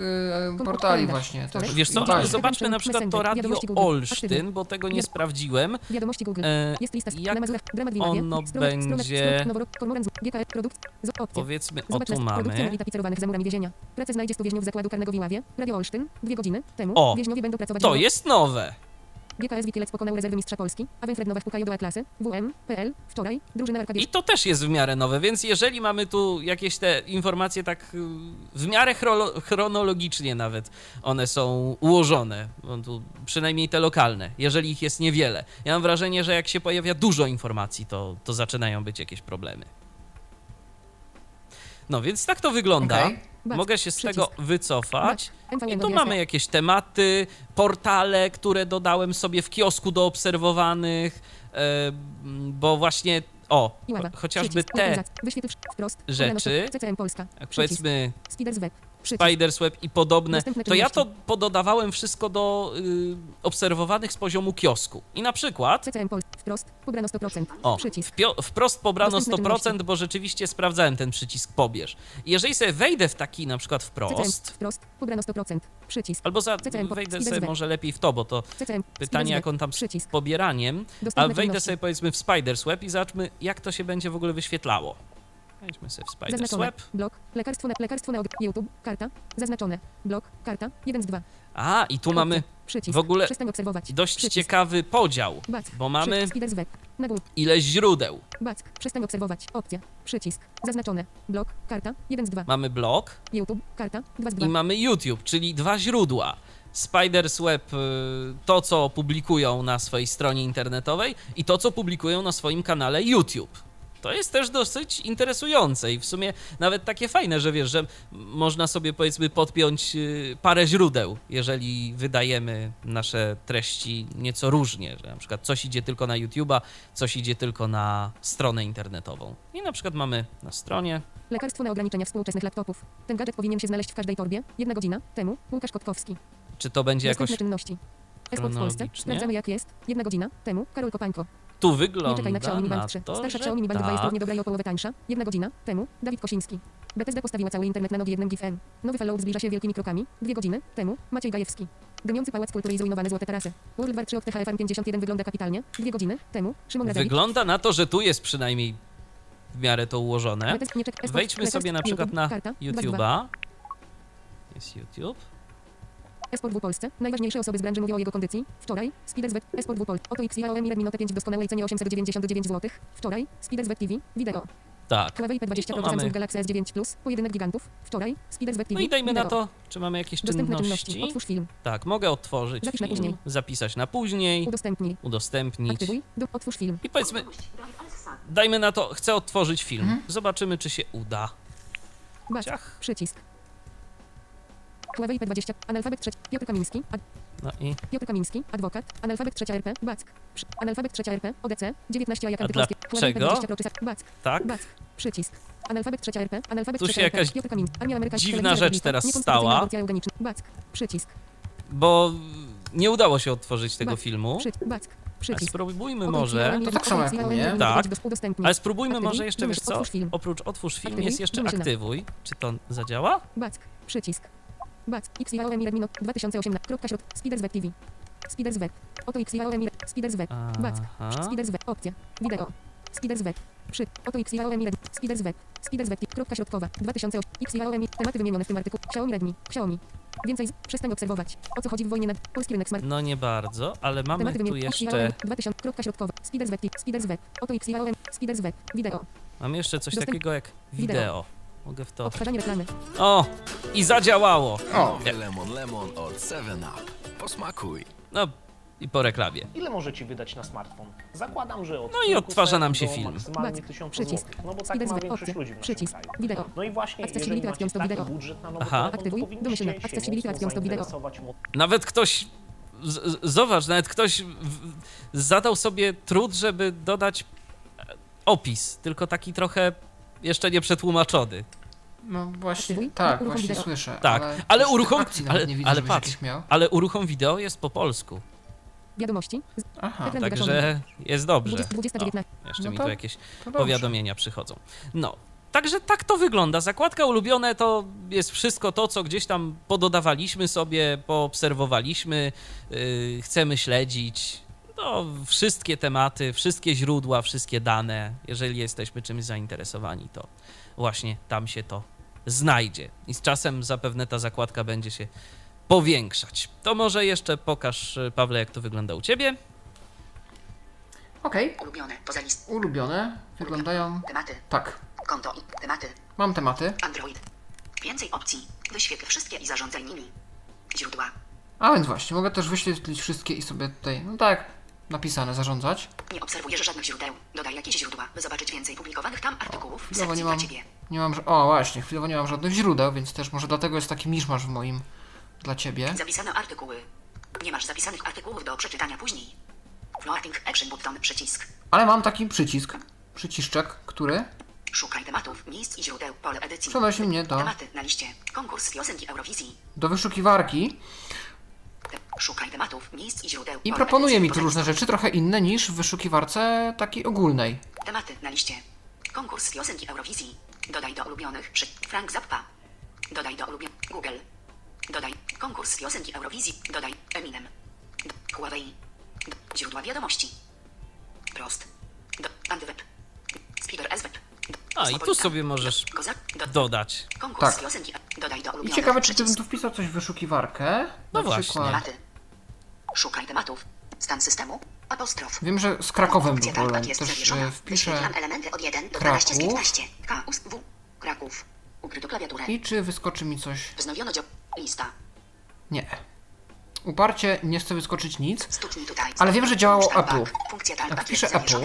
portali właśnie. Też. Wiesz co, ale zobaczmy na przykład to Radio Olsztyn, bo tego nie sprawdziłem. Jak ono będzie... Powiedzmy, o tu mamy. O, to jest nowe. GKS Wikilex pokonał rezerwy mistrza Polski, a Winfred Nowak pukają do A-klasy, WM, PL, wczoraj, drużyna RKB. I to też jest w miarę nowe, więc jeżeli mamy tu jakieś te informacje tak w miarę chronologicznie nawet one są ułożone, tu przynajmniej te lokalne, jeżeli ich jest niewiele. Ja mam wrażenie, że jak się pojawia dużo informacji, to zaczynają być jakieś problemy. No więc tak to wygląda. Okay. Mogę się z tego wycofać. I tu mamy jakieś tematy, portale, które dodałem sobie w kiosku do obserwowanych, bo właśnie, chociażby te rzeczy, powiedzmy Spider's Web i podobne, to ja to pododawałem wszystko do obserwowanych z poziomu kiosku. I na przykład... Wprost pobrano 100%. Wprost pobrano 100%, bo rzeczywiście sprawdzałem ten przycisk pobierz. Jeżeli sobie wejdę w taki na przykład wprost... Wprost pobrano 100%. Przycisk. Albo wejdę sobie może lepiej w to, bo to pytanie jak on tam z pobieraniem. A wejdę sobie powiedzmy w Spider's Web i zobaczmy jak to się będzie w ogóle wyświetlało. Wejdźmy sobie w Spider's Web. Blok, lekarstwo na YouTube, karta, zaznaczone. Blok, karta, 1 z 2. A, i tu mamy w ogóle dość ciekawy podział, bo mamy ile źródeł. Przestań obserwować, opcja, przycisk, zaznaczone, blok, karta, 1 z 2. Mamy blok, YouTube, karta, 2 z 2. I mamy YouTube, czyli 2 źródła. Spider's Web, to co publikują na swojej stronie internetowej i to co publikują na swoim kanale YouTube. To jest też dosyć interesujące i w sumie nawet takie fajne, że wiesz, że można sobie powiedzmy podpiąć parę źródeł, jeżeli wydajemy nasze treści nieco różnie, że na przykład coś idzie tylko na YouTube'a, coś idzie tylko na stronę internetową. I na przykład mamy na stronie... Lekarstwo na ograniczenia współczesnych laptopów. Ten gadżet powinien się znaleźć w każdej torbie. 1 godzina temu Łukasz Kotkowski. Czy to będzie jakoś... Czynności. Esport w Polsce. Sprawdzamy jak jest. 1 godzina temu Karol Kopańko. Tu wygląda czekaj na Xiaomi Mi Band 3. Starsza Xiaomi Mi Band 2 jest równie dobra i o połowę tańsza. 1 godzina temu Dawid Kosiński. Bethesda postawiła cały internet na nogi 1 GIF-em. Nowy Fallout zbliża się wielkimi krokami. 2 godziny temu Maciej Gajewski. Dymiący pałac kultury i zrujnowane złote tarasy. World War 3 od THFM 51 wygląda kapitalnie. 2 godziny temu Szymon Radewicz. Wygląda na to, że tu jest przynajmniej w miarę to ułożone. Wejdźmy sobie na przykład na YouTube'a. Jest YouTube. Esport w Polsce. Najważniejsze osoby z branży mówią o jego kondycji. Wczoraj Spider's Web. Esport w Polsce. Oto Xiaomi Mi Note 5 w doskonałej cenie 899 zł. Wczoraj Spider's Web TV. Wideo. Tak. Huawei P20 Pro Samsung Galaxy S9 Plus. Pojedynek gigantów. Wczoraj Spider's Web TV. No i dajmy na to, czy mamy jakieś czynności. Otwórz film. Tak, mogę otworzyć film. Zapisać na później. Udostępnić. Aktywuj. Otwórz film. I powiedzmy, dajmy na to, chcę otworzyć film. Zobaczymy, czy się uda. Ciach. Przycisk. Huawei P20, analfabet 3, Piotr Kamiński, Piotr Kamiński, adwokat, analfabet 3 RP, Back, analfabet 3 RP, ODC, 19 a jak antypolskie, Huawei P20 Pro, Back, tak? Back, przycisk, analfabet 3 RP, analfabet 3 RP, Piotr Kamiński, Armia Amerykańska, dziwna rzecz teraz stała, Back, przycisk, bo nie udało się odtworzyć tego filmu. Back. Ale spróbujmy może... To tak samo jak u mnie. Tak, ale spróbujmy aktywuj, może jeszcze, wiesz co, oprócz otwórz film aktywuj, jest jeszcze aktywuj. Czy to zadziała? Back, przycisk. Bac, Xiaomi Redmi Note 2018, kropka środ, Spider's Web TV. Spider's Web. Oto Xiaomi Spider's Web. Bac, Spider's Web, opcja, wideo. Spider's Web. Przy, oto Xiaomi Redmi, Spider's Web. Spider's Web, kropka środkowa, 2008, Xiaomi, tematy wymienione w tym artykule, Xiaomi Redmi, Xiaomi. Więcej, przestań obserwować. O co chodzi w wojnie na polski rynek smart? No nie bardzo, ale mamy tu jeszcze... 2000, kropka środkowa, Spider's Web, Spider's Web. Oto Xiaomi, Spider's Web, wideo. Mam jeszcze coś takiego jak wideo. Mogę w to. Odtwarzanie reklamy. O! I zadziałało! O! Lemon od 7up. Posmakuj. No i po reklamie. Ile możecie wydać na smartfon? Zakładam, że od. No i odtwarza nam się film. Przycisk. No bo tak ma większość ludzi w naszym przycisk. Kraju. Wideo. No i właśnie jeżeli macie taki budżet na nowy telefon, powinniście się mocno zainteresować. Nawet ktoś... Zobacz, nawet ktoś zadał sobie trud, żeby dodać opis. Tylko taki trochę... Jeszcze nie przetłumaczony. No właśnie, tak, właśnie słyszę. Tak, ale uruchom... Ale patrz, ale uruchom wideo jest po polsku. Wiadomości. Aha, także jest dobrze. O, jeszcze mi tu jakieś powiadomienia przychodzą. No, Także tak to wygląda. Zakładka ulubione to jest wszystko to, co gdzieś tam pododawaliśmy sobie, poobserwowaliśmy, chcemy śledzić. No, wszystkie tematy, wszystkie źródła, wszystkie dane. Jeżeli jesteśmy czymś zainteresowani, to właśnie tam się to znajdzie. I z czasem zapewne ta zakładka będzie się powiększać. To może jeszcze pokaż, Pawle, jak to wygląda u Ciebie. Okej. Okay. Ulubione, poza list. Ulubione wyglądają... Tematy. Tak. Konto i tematy. Mam tematy. Android. Więcej opcji. Wyświetl wszystkie i zarządzaj nimi. Źródła. A więc właśnie, mogę też wyświetlić wszystkie i sobie tutaj, no tak, napisane, zarządzać. Nie obserwujesz żadnych źródeł. Dodaj jakieś źródła, by zobaczyć więcej publikowanych tam artykułów w sekcji dla Ciebie. O właśnie, chwilowo nie mam żadnych źródeł, więc też może dlatego jest taki miszmasz w moim dla Ciebie. Zapisane artykuły. Nie masz zapisanych artykułów do przeczytania później. Floating action button przycisk. Ale mam taki przycisk, przyciszczek, który... Szukaj tematów, miejsc i źródeł, pole edycji. Przenosi mnie do... Tematy na liście, konkurs piosenki Eurowizji. Do wyszukiwarki. Szukaj tematów, miejsc i źródeł. I proponuje mi tu różne rzeczy, trochę inne niż w wyszukiwarce takiej ogólnej. Tematy na liście. Konkurs piosenki Eurowizji. Dodaj do ulubionych. Frank Zappa. Dodaj do ulubionych. Google. Dodaj. Konkurs piosenki Eurowizji. Dodaj. Eminem. Huawei. Źródła wiadomości. Prost. Antyweb. Spider's Web. A i tu sobie możesz dodać. Tak. I ciekawe, czy ty bym tu wpisał coś w wyszukiwarkę. No właśnie. Szukaj tematów. Stan systemu. Apostrof. Wiem, że z Krakowem w ogóle też wpiszę Kraków. I czy wyskoczy mi coś? Nie. Uparcie nie chce wyskoczyć nic, ale wiem, że działało Apple. Jak piszę Apple,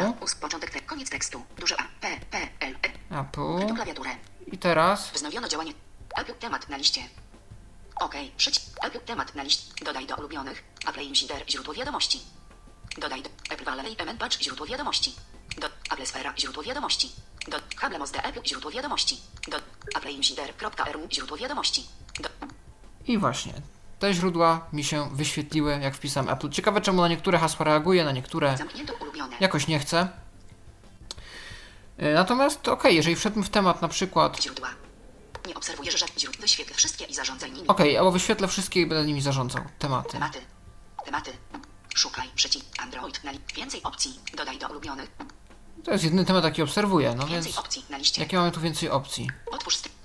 Apple i teraz wznowiono działanie Apple temat na liście. Okej, przyjdź Apple temat na liście. Dodaj do ulubionych Apple Insider źródło wiadomości. Dodaj do Apple Valley MN Patch źródło wiadomości. Do Apple Sfera źródło wiadomości. Do Hablemos de Apple źródło wiadomości. Do Apple Insider.ru źródło wiadomości. I właśnie. Te źródła mi się wyświetliły, jak wpisałem Apple. Ciekawe, czemu na niektóre hasła reaguje, na niektóre jakoś nie chce. Natomiast okej, jeżeli wszedłbym w temat na przykład... Źródła. Nie obserwujesz żadnych źródeł. Wyświetl wszystkie i zarządzaj nimi. Okej, albo wyświetlę wszystkie i będę nimi zarządzał. Tematy. Szukaj przycisk Android na więcej opcji. Dodaj do ulubionych. To jest jedyny temat, jaki obserwuję, no więc... opcji na liście. Jakie mamy tu więcej opcji?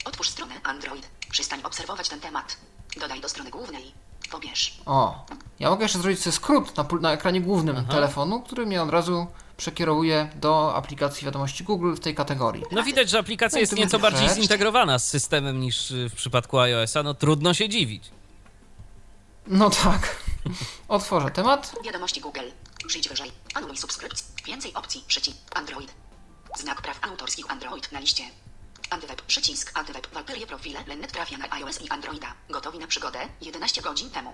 Otwórz stronę Android. Przestań obserwować ten temat. Dodaj do strony głównej. Pobierz. O, ja mogę jeszcze zrobić sobie skrót na ekranie głównym telefonu, który mnie od razu przekierowuje do aplikacji wiadomości Google w tej kategorii. No widać, że aplikacja jest nieco bardziej zintegrowana z systemem niż w przypadku iOS-a. No trudno się dziwić. No tak. Otworzę temat. Wiadomości Google. Przyjdź wyżej. Anuluj subskrypcję. Więcej opcji. Przycisk Android. Znak praw autorskich Android na liście. Antyweb, przycisk, Antyweb, Walperie profile, Lennet trafia na iOS i Androida. Gotowi na przygodę? 11 godzin temu.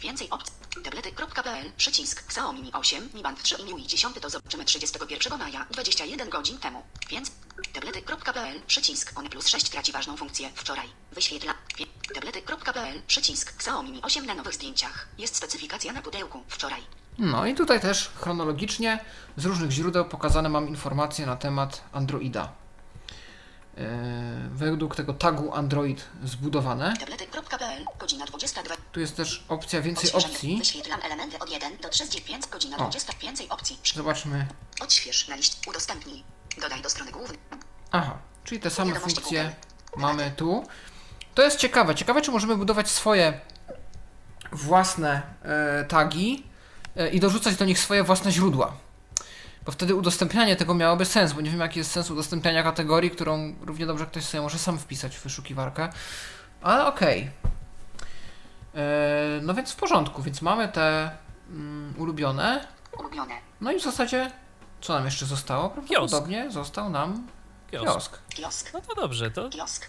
Więcej opcji. Tablety.pl, przycisk, Xiaomi Mi 8, Mi Band 3 i Mi 10 to zobaczymy 31 maja, 21 godzin temu. Więc tablety.pl, przycisk, One plus 6 traci ważną funkcję wczoraj. Wyświetla. Tablety.pl, przycisk, Xiaomi Mi 8 na nowych zdjęciach. Jest specyfikacja na pudełku wczoraj. No i tutaj też chronologicznie z różnych źródeł pokazane mam informacje na temat Androida. Według tego tagu Android zbudowane. Godzina 22. Tu jest też opcja więcej opcji. Wyświetlam elementy od 1 do 3, 5, godzina 20, więcej opcji. Zobaczmy. Odśwież na liście, udostępnij. Dodaj do strony głównej. Aha, czyli te same funkcje mamy tu. To jest ciekawe. Ciekawe, czy możemy budować swoje własne tagi i dorzucać do nich swoje własne źródła. Bo wtedy udostępnianie tego miałoby sens, bo nie wiem, jaki jest sens udostępniania kategorii, którą równie dobrze ktoś sobie może sam wpisać w wyszukiwarkę, ale okej. No więc w porządku, więc mamy te ulubione. No i w zasadzie, co nam jeszcze zostało? Prawdopodobnie został nam kiosk. No to dobrze, to... Kiosk.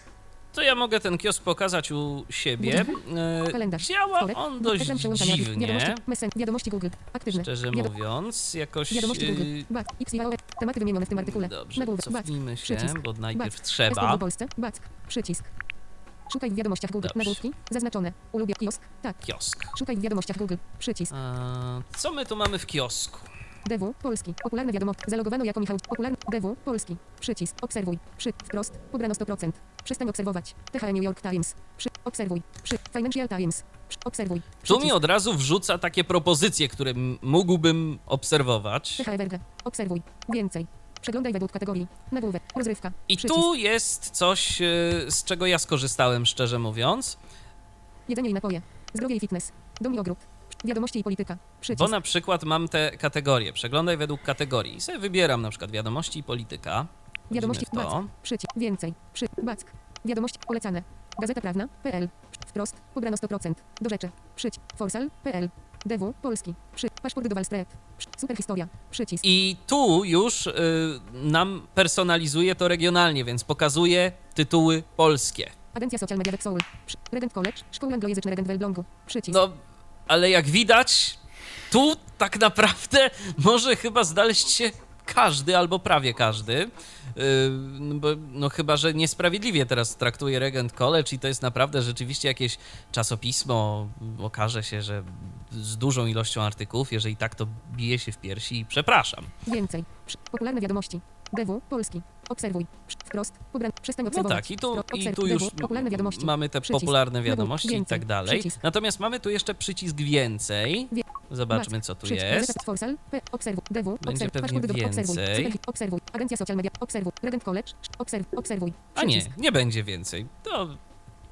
To ja mogę ten kiosk pokazać u siebie. Działa on dość dziwnie, szczerze mówiąc, jakoś... Dobrze, cofnijmy się, bo najpierw trzeba. Szukaj w wiadomościach Google. Nagłówki zaznaczone. Ulubię kiosk. Tak. Kiosk. Szukaj w wiadomościach Google. Przycisk. Co my tu mamy w kiosku? DW Polski. Popularne wiadomości. Zalogowano jako Michał. Popularny. DW Polski. Przycisk. Obserwuj. Wprost. Pobrano 100%. Przestań obserwować. THE New York Times. Obserwuj. Financial Times. Obserwuj. Tu mi od razu wrzuca takie propozycje, które mógłbym obserwować. THE Evergreen. Obserwuj. Więcej. Przeglądaj według kategorii. Nagłówek. Rozrywka. I tu jest coś, z czego ja skorzystałem, szczerze mówiąc. Jedzenie i napoje. Zdrowie i fitness. Dom i ogród. Wiadomości i polityka. Przycisk. Bo na przykład mam te kategorie. Przeglądaj według kategorii. I sobie wybieram na przykład wiadomości i polityka. Wiadomości w to. Przycisk. Więcej. Back. Wiadomości polecane. Gazeta prawna.pl. Wprost. Pobrano 100%. Do rzeczy. Przycisk. Forsal.pl. DW Polski. Paszport do Walstret. Superhistoria. Przycisk. I tu już nam personalizuje to regionalnie, więc pokazuje tytuły polskie. Agencja Social Media Web Soul. Regent College. Szkoła anglojęzyczna Regent w Elblągu. Przycisk. No, ale jak widać, tu tak naprawdę może chyba znaleźć się każdy albo prawie każdy. Bo, no chyba, że niesprawiedliwie teraz traktuje Regent College i to jest naprawdę rzeczywiście jakieś czasopismo. Okaże się, że z dużą ilością artykułów, jeżeli tak, to bije się w piersi i przepraszam. Więcej. Popularne wiadomości. DW Polski. Obserwuj. Wprost. Przestań obserwować. No tak, i tu już mamy te popularne wiadomości i tak dalej. Natomiast mamy tu jeszcze przycisk więcej. Zobaczmy, co tu jest. Będzie pewnie więcej. Agencja social media. Obserwuj. Regent College. Obserwuj. A nie będzie więcej. To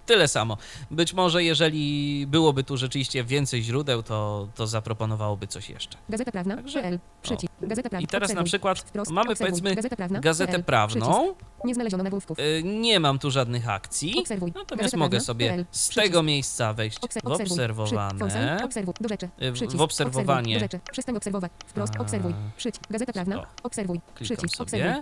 tyle samo. Być może, jeżeli byłoby tu rzeczywiście więcej źródeł, to zaproponowałoby coś jeszcze. Gazeta prawna. Także, i teraz na przykład mamy, powiedzmy, gazetę prawną. Nie znaleziono nagłówków. Nie mam tu żadnych akcji. Natomiast mogę sobie z tego miejsca wejść w obserwowane. W obserwowanie. Przestań obserwować. Wprost. Obserwuj. Gazeta prawna. Obserwuj. Przycisk. Obserwuj.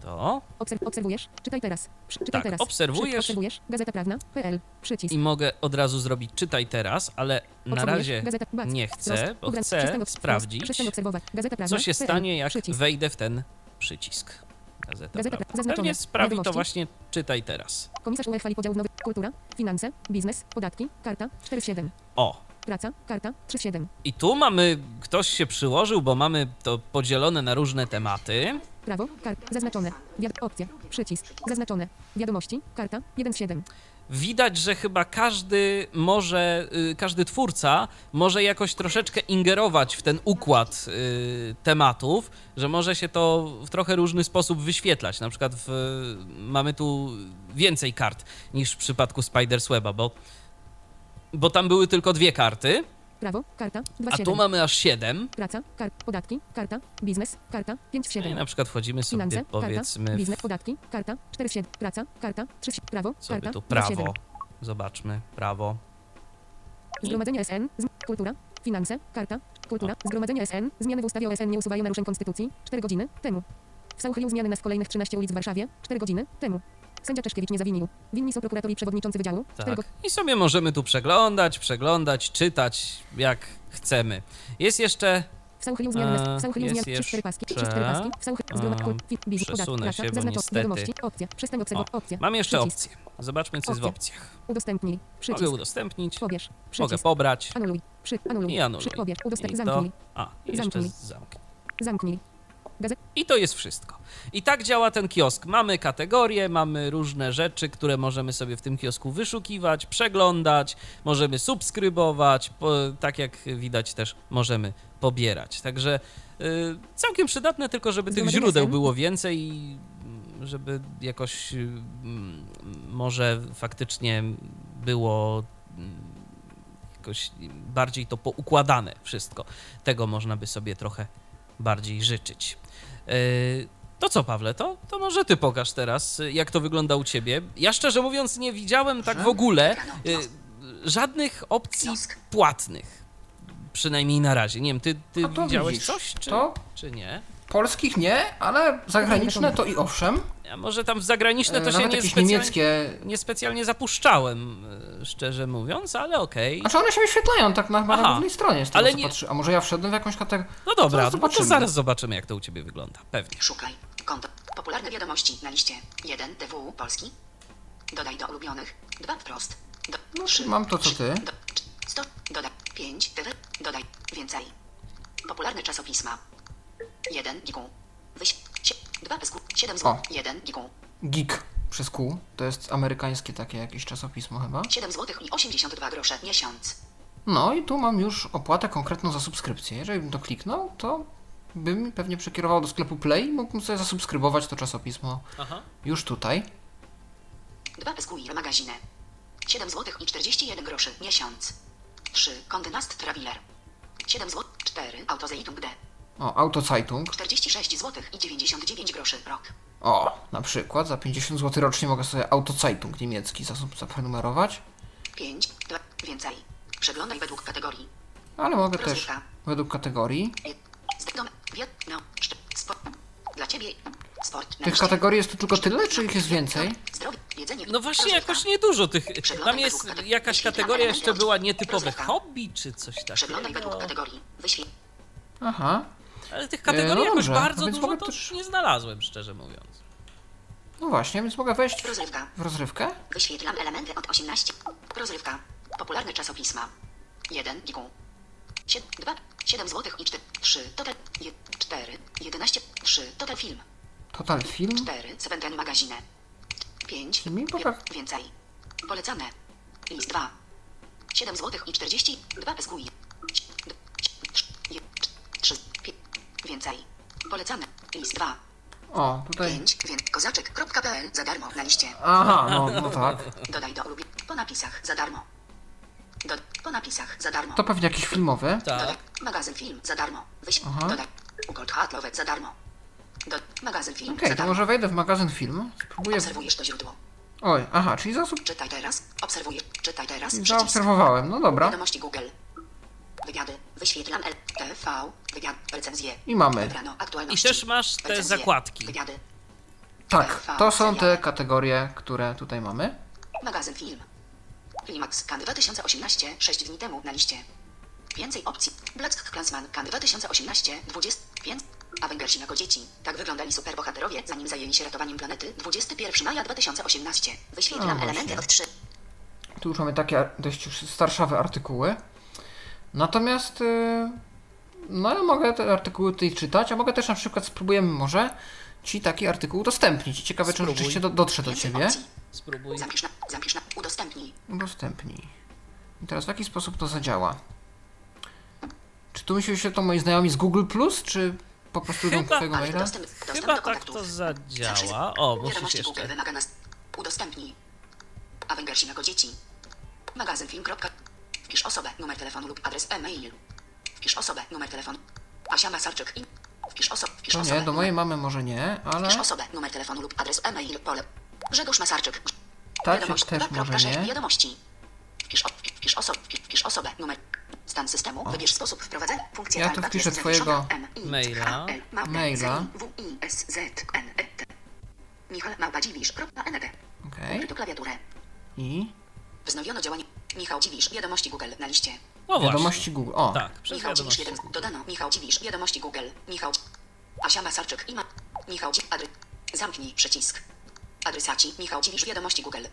To. Obserwujesz, czytaj teraz. Czytaj teraz. Obserwujesz. Gazeta prawna.pl. Przycisk. I mogę od razu zrobić czytaj teraz, ale na razie nie chcę, bo chcę sprawdzić, co się stanie, jak wejdę w ten przycisk. Gazeta prawna. Pewnie sprawi to właśnie czytaj teraz. Komisarz UE chwali podział w nowych. Kultura, finanse, biznes, podatki, karta 47. O. Praca, karta 37. I tu mamy, ktoś się przyłożył, bo mamy to podzielone na różne tematy. Prawo, karta, zaznaczone, opcja, przycisk, zaznaczone, wiadomości, karta 1.7. Widać, że chyba każdy może, każdy twórca może jakoś troszeczkę ingerować w ten układ tematów, że może się to w trochę różny sposób wyświetlać. Na przykład mamy tu więcej kart niż w przypadku Spider's Weba, bo tam były tylko 2 karty. Prawo, karta, 2,7. A tu mamy aż 7. Praca, podatki, karta, biznes, karta, 5,7. I na przykład wchodzimy sobie, finanse, powiedzmy... Karta, biznes, podatki, karta, 4,7. Praca, karta, 3,7. Prawo, sobie karta, tu prawo. 2,7. Zobaczmy, prawo. Zgromadzenie SN, kultura, finanse, karta, kultura, zgromadzenie SN, zmiany w ustawie o SN nie usuwają naruszeń konstytucji, 4 godziny temu. W Sauchyju zmiany na kolejnych 13 ulic w Warszawie, 4 godziny temu. Sędzia Czeszkiewicz nie zawinił. Winni są prokurator i przewodniczący wydziału. Tak. I sobie możemy tu przeglądać, czytać, jak chcemy. Jest jeszcze... W Sauchyju zmiany... W Sauchyju zmiany... 3-4 paski. 3-4 paski. W Sauchyju... Przesunę się, bo niestety... Mam jeszcze opcję. Zobaczmy, co jest w opcjach. Udostępnij. Mogę udostępnić. Pobierz. Mogę pobrać. Anuluj. I anuluj. I to... A, jeszcze zamknij. I to jest wszystko. I tak działa ten kiosk. Mamy kategorie, mamy różne rzeczy, które możemy sobie w tym kiosku wyszukiwać, przeglądać, możemy subskrybować, tak jak widać też możemy pobierać. Także całkiem przydatne, tylko żeby tych źródeł było więcej i żeby jakoś może faktycznie było... jakoś bardziej to poukładane wszystko. Tego można by sobie trochę bardziej życzyć. To co, Pawle, to może ty pokaż teraz, jak to wygląda u ciebie. Ja szczerze mówiąc nie widziałem tak w ogóle żadnych opcji płatnych. Przynajmniej na razie. Nie wiem, ty widziałeś coś, czy nie? Polskich nie, ale zagraniczne to i owszem. A może tam w zagraniczne to się niespecjalnie zapuszczałem, szczerze mówiąc, ale okej. Znaczy one się wyświetlają tak na głównej stronie, z tego co patrzę. A może ja wszedłem w jakąś kategorię? No dobra, to zaraz zobaczymy, jak to u ciebie wygląda. Pewnie. Szukaj. Konto. Popularne wiadomości na liście. 1. DW Polski. Dodaj do ulubionych. 2. Wprost. No, mam to, co ty. 100. Dodaj. 5. Dodaj. Więcej. Popularne czasopisma. 1 gigu. 2 bez 7 zł. 1 gigu. Gig przez Q. To jest amerykańskie takie jakieś czasopismo chyba. 7 zł i 82 grosze miesiąc. No i tu mam już opłatę konkretną za subskrypcję. Jeżeli bym to kliknął, to bym pewnie przekierował do sklepu Play i mógłbym sobie zasubskrybować to czasopismo. Aha. Już tutaj. 2 bez Q i magazyny. 7 zł i 41 groszy miesiąc. 3 Condé Nast Traveler. 7 zł. 4 Autozeitung D. O, Autozeitung. 46 zł i 99 groszy rok. O, na przykład za 50 zł rocznie mogę sobie Autozeitung niemiecki zaprenumerować. 5, 2, więcej. Przeglądaj według kategorii. Ale mogę rozrywka. Też według kategorii. Dla ciebie sport. Tych kategorii jest tu tylko tyle, czy ich jest więcej? No właśnie jakoś niedużo tych. Tam jest jakaś kategoria jeszcze była nietypowe hobby, czy coś takiego. Przeglądaj według kategorii. Aha. Ale tych kategorii no jakoś bardzo dużo to też nie znalazłem, szczerze mówiąc. No właśnie, więc mogę wejść w rozrywkę. Wyświetlam elementy od 18. Rozrywka. Popularne czasopisma. 1 gigu. 2, 7 zł i 4, 3, total, 4, 11, 3, total film. Total film? 4, 7 magazine. 5, więcej. Polecane. List 2. 7 zł i 42 bez GUI. 3, 5, więcej. Polecane. List 2. O, tutaj. 5, kozaczek.pl za darmo na liście. Aha, no tak. Dodaj do ulubionych po napisach za darmo. Po napisach za darmo. To pewnie jakiś filmowy. Tak. Magazyn film za darmo. Dodaj. Gold Hatlovet za darmo. Magazyn film. Okej, to może wejdę w magazyn film. Spróbuję. Obserwujesz to źródło. Oj, aha, czyli zasób. Czytaj teraz. Obserwujesz. Czytaj teraz. Zaobserwowałem, no dobra. Wiadomości Google. Wywiady. Wyświetlam LTV. Wywiad. Recenzje. I mamy. I też masz te recenzje. Zakładki. Wywiady. Tak, to są te kategorie, które tutaj mamy. Magazyn film. Klimax Kan 2018, 6 dni temu na liście. Więcej opcji. Black Klansman Kan 2018, 25. Avengersi jako dzieci. Tak wyglądali superbohaterowie, zanim zajęli się ratowaniem planety. 21 maja 2018. Wyświetlam elementy od 3. Tu już mamy takie dość już starszawe artykuły. Natomiast no ja mogę te artykuły tutaj czytać, a mogę też na przykład spróbujemy może ci taki artykuł udostępnić. Ciekawe, czy on rzeczywiście dotrze do ciebie. Spróbuj. Zapisz na udostępnij. Udostępnij. I teraz w jaki sposób to zadziała? Czy tu myślą się to moi znajomi z Google+, czy po prostu idą do tego maila? Chyba tak to zadziała. O, musisz jeszcze. Udostępnij. Awengersi jako dzieci. Magazyn film. Wpisz osobę, numer telefonu lub adres e-mail. Wpisz osobę, numer telefonu. Paweł Masarczyk. Wpisz osobę. Nie, do mojej mamy może nie, ale... Wpisz osobę, numer telefonu lub adres e-mail. Pole. Grzegorz Masarczyk. Wiadomość też może nie. Wiadomości. Wpisz osobę, numer, stan systemu, wybierz sposób wprowadzenia, funkcję. Ja tu wpiszę twojego maila. Michał Dziwisz.net. Okej. Do klawiatury. I? Wznowiono działanie. Michał Dziwisz, wiadomości Google na liście. O, wiadomości Google, o. Tak, przez Michał Dziwisz 1, dodano Michał Dziwisz, wiadomości Google, Michał Asia Masarczyk i ma... Michał Dziwisz, adres, zamknij przycisk. Adresaci Michał Dziwisz, wiadomości Google.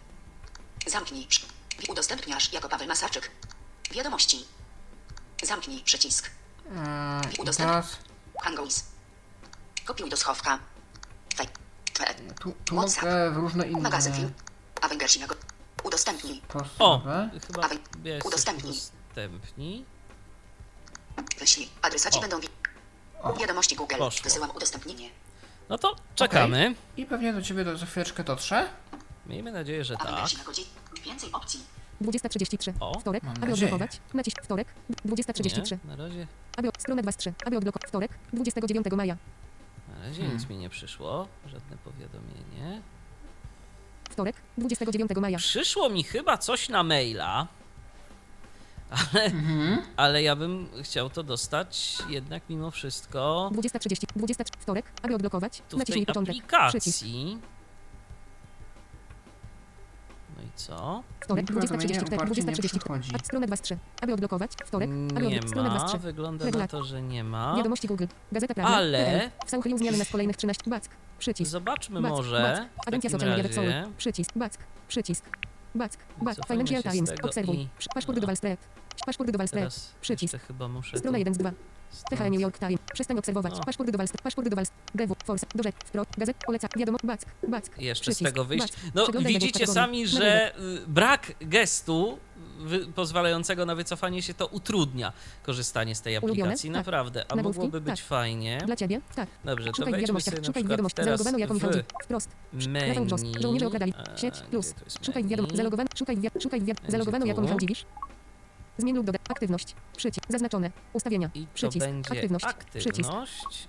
Zamknij. Udostępniasz jako Paweł Masarczyk. Wiadomości. Zamknij przycisk. Udostępniasz. Hangois. Kopiuj do schowka. Tu mogę w różne inne... Magazyn film. Awengersi. Udostępnij. O, chyba udostępnij. Wyślij. Adresaci będą... Wiadomości Google. Poszło. Wysyłam udostępnienie. No to czekamy. Okay. I pewnie do ciebie za chwileczkę dotrze. Miejmy nadzieję, że tak. 20:33. Wtorek. Aby odblokować. Nacisk wtorek. 20:33. Na razie. Aby strona 2 z 3. Aby odblokować. Wtorek. 29 maja. Na razie nic mi nie przyszło. Żadne powiadomienie. Wtorek. 29 maja. Przyszło mi chyba coś na maila. Ale ja bym chciał to dostać jednak mimo wszystko. 20:30 wtorek, aby odblokować. Tu w tej aplikacji. No i co? Wtorek 20:34. Strona 2 z 3, aby odblokować. Wtorek, aby odblokować. Wygląda na to, że nie ma. Wiadomości Google. Gazeta Prawna. Ale są zmiany na kolejnych 13. Back. Przycisk. Zobaczmy może. Agencja Socjalna Websoły. Przycisk. Back. Przycisk. Financial Times. Obserwuj. Paszport do Wall Street. Przycisk. Chyba muszę. Strona 1 z 2. Stycha New York Times. Przestań obserwować. Paszport do Walst. Paszport do Walst. GW. Force. Dorze. Wpro. Gazet. Poleca. Wiadomo. Back. Back. Jeszcze przycisk, z tego wyjść. Back. No widzicie sami, że brak gestu pozwalającego na wycofanie się to utrudnia korzystanie z tej aplikacji. Ulubione? Naprawdę. A mogłoby być fajnie. Dla ciebie? Tak. Dobrze, to wejdźmy sobie na przykład teraz w menu. Żołnierze okradali. Sieć plus. Szukaj wiadomości. Zalogowano. Szukaj wiadomości. Zalogowano jako Michał Dziwisz. Zmień lub dodaj. Aktywność. Przycisk. Zaznaczone. Ustawienia. I to przycisk. Będzie aktywność. Przycisk.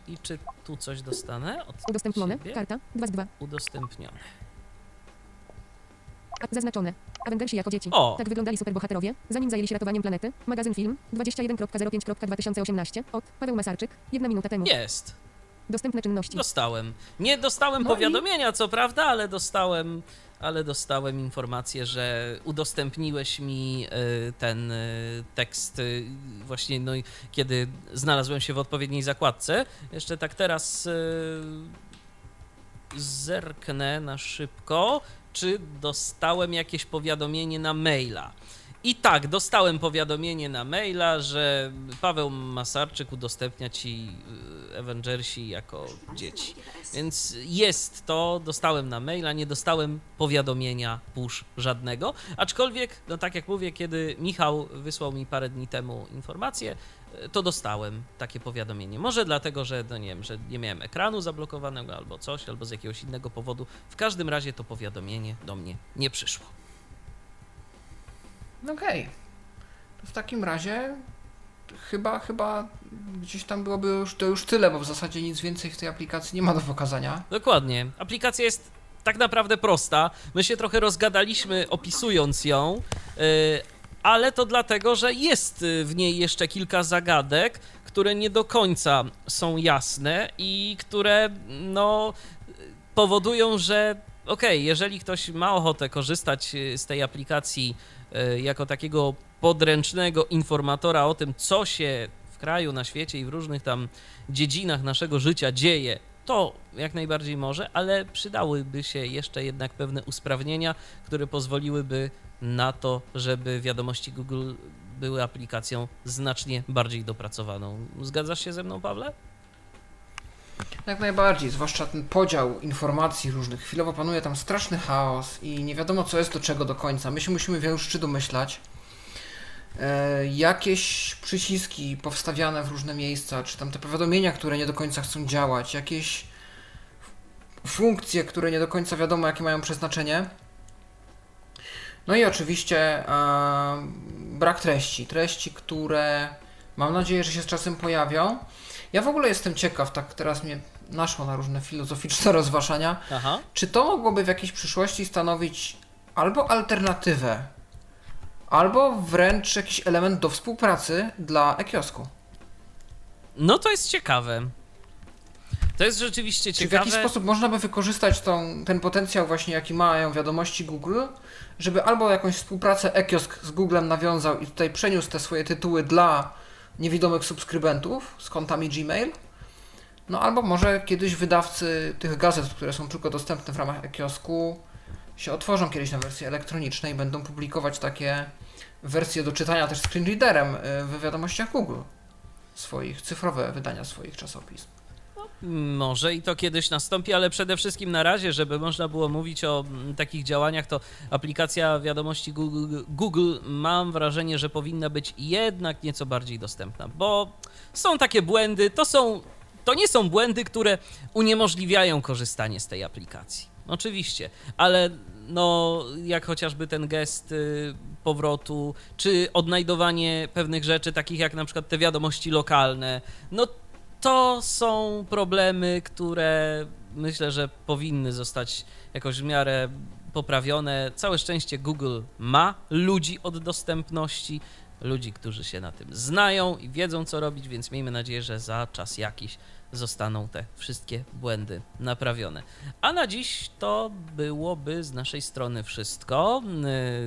I czy tu coś dostanę? Od udostępnione. Ciebie? Karta. 2 z 2. Udostępnione. Zaznaczone. Awengersi jako dzieci. O. Tak wyglądali superbohaterowie, zanim zajęli się ratowaniem planety. Magazyn Film 21.05.2018 od Paweł Masarczyk 1 minuta temu. Jest. Dostępne czynności. Dostałem. Nie dostałem powiadomienia, co prawda, ale dostałem informację, że udostępniłeś mi ten tekst właśnie no, kiedy znalazłem się w odpowiedniej zakładce. Jeszcze tak teraz zerknę na szybko, czy dostałem jakieś powiadomienie na maila. I tak, dostałem powiadomienie na maila, że Paweł Masarczyk udostępnia ci Avengersi jako dzieci. Więc jest to, dostałem na maila, nie dostałem powiadomienia push żadnego. Aczkolwiek, no tak jak mówię, kiedy Michał wysłał mi parę dni temu informację, to dostałem takie powiadomienie. Może dlatego, że no nie wiem, że nie miałem ekranu zablokowanego albo coś, albo z jakiegoś innego powodu. W każdym razie to powiadomienie do mnie nie przyszło. Okej. To w takim razie chyba gdzieś tam byłoby już tyle, bo w zasadzie nic więcej w tej aplikacji nie ma do pokazania. Dokładnie. Aplikacja jest tak naprawdę prosta. My się trochę rozgadaliśmy opisując ją, ale to dlatego, że jest w niej jeszcze kilka zagadek, które nie do końca są jasne i które no powodują, że jeżeli ktoś ma ochotę korzystać z tej aplikacji jako takiego podręcznego informatora o tym, co się w kraju, na świecie i w różnych tam dziedzinach naszego życia dzieje, to jak najbardziej może, ale przydałyby się jeszcze jednak pewne usprawnienia, które pozwoliłyby na to, żeby wiadomości Google były aplikacją znacznie bardziej dopracowaną. Zgadzasz się ze mną, Pawle? Jak najbardziej, zwłaszcza ten podział informacji różnych. Chwilowo panuje tam straszny chaos i nie wiadomo, co jest do czego do końca. My się musimy wielu rzeczy domyślać. Jakieś przyciski powstawiane w różne miejsca, czy tam te powiadomienia, które nie do końca chcą działać, jakieś funkcje, które nie do końca wiadomo, jakie mają przeznaczenie. No i oczywiście brak treści, które mam nadzieję, że się z czasem pojawią. Ja w ogóle jestem ciekaw, tak teraz mnie naszło na różne filozoficzne rozważania, czy to mogłoby w jakiejś przyszłości stanowić albo alternatywę, albo wręcz jakiś element do współpracy dla e-kiosku. No to jest ciekawe. To jest rzeczywiście ciekawe. Czy w jakiś sposób można by wykorzystać ten potencjał właśnie, jaki mają wiadomości Google, żeby albo jakąś współpracę e-kiosk z Googlem nawiązał i tutaj przeniósł te swoje tytuły dla niewidomych subskrybentów z kontami Gmail, no albo może kiedyś wydawcy tych gazet, które są tylko dostępne w ramach e-kiosku, się otworzą kiedyś na wersji elektronicznej i będą publikować takie wersje do czytania też screen readerem w wiadomościach Google, cyfrowe wydania swoich czasopism. Może i to kiedyś nastąpi, ale przede wszystkim na razie, żeby można było mówić o takich działaniach, to aplikacja wiadomości Google mam wrażenie, że powinna być jednak nieco bardziej dostępna, bo są takie błędy, to nie są błędy, które uniemożliwiają korzystanie z tej aplikacji. Oczywiście, ale no jak chociażby ten gest powrotu, czy odnajdowanie pewnych rzeczy, takich jak na przykład te wiadomości lokalne, no to są problemy, które myślę, że powinny zostać jakoś w miarę poprawione. Całe szczęście Google ma ludzi od dostępności, ludzi, którzy się na tym znają i wiedzą, co robić, więc miejmy nadzieję, że za czas jakiś zostaną te wszystkie błędy naprawione. A na dziś to byłoby z naszej strony wszystko.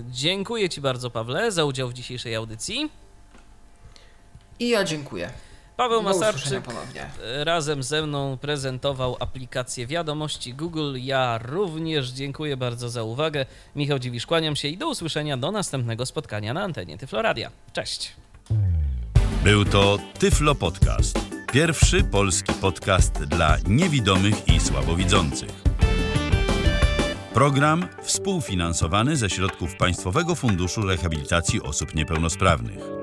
Dziękuję Ci bardzo, Pawle, za udział w dzisiejszej audycji. I ja dziękuję. Paweł Masarczyk razem ze mną prezentował aplikację wiadomości Google. Ja również dziękuję bardzo za uwagę. Michał Dziwisz, kłaniam się i do usłyszenia do następnego spotkania na antenie Tyflo Radia. Cześć! Był to Tyflo Podcast. Pierwszy polski podcast dla niewidomych i słabowidzących. Program współfinansowany ze środków Państwowego Funduszu Rehabilitacji Osób Niepełnosprawnych.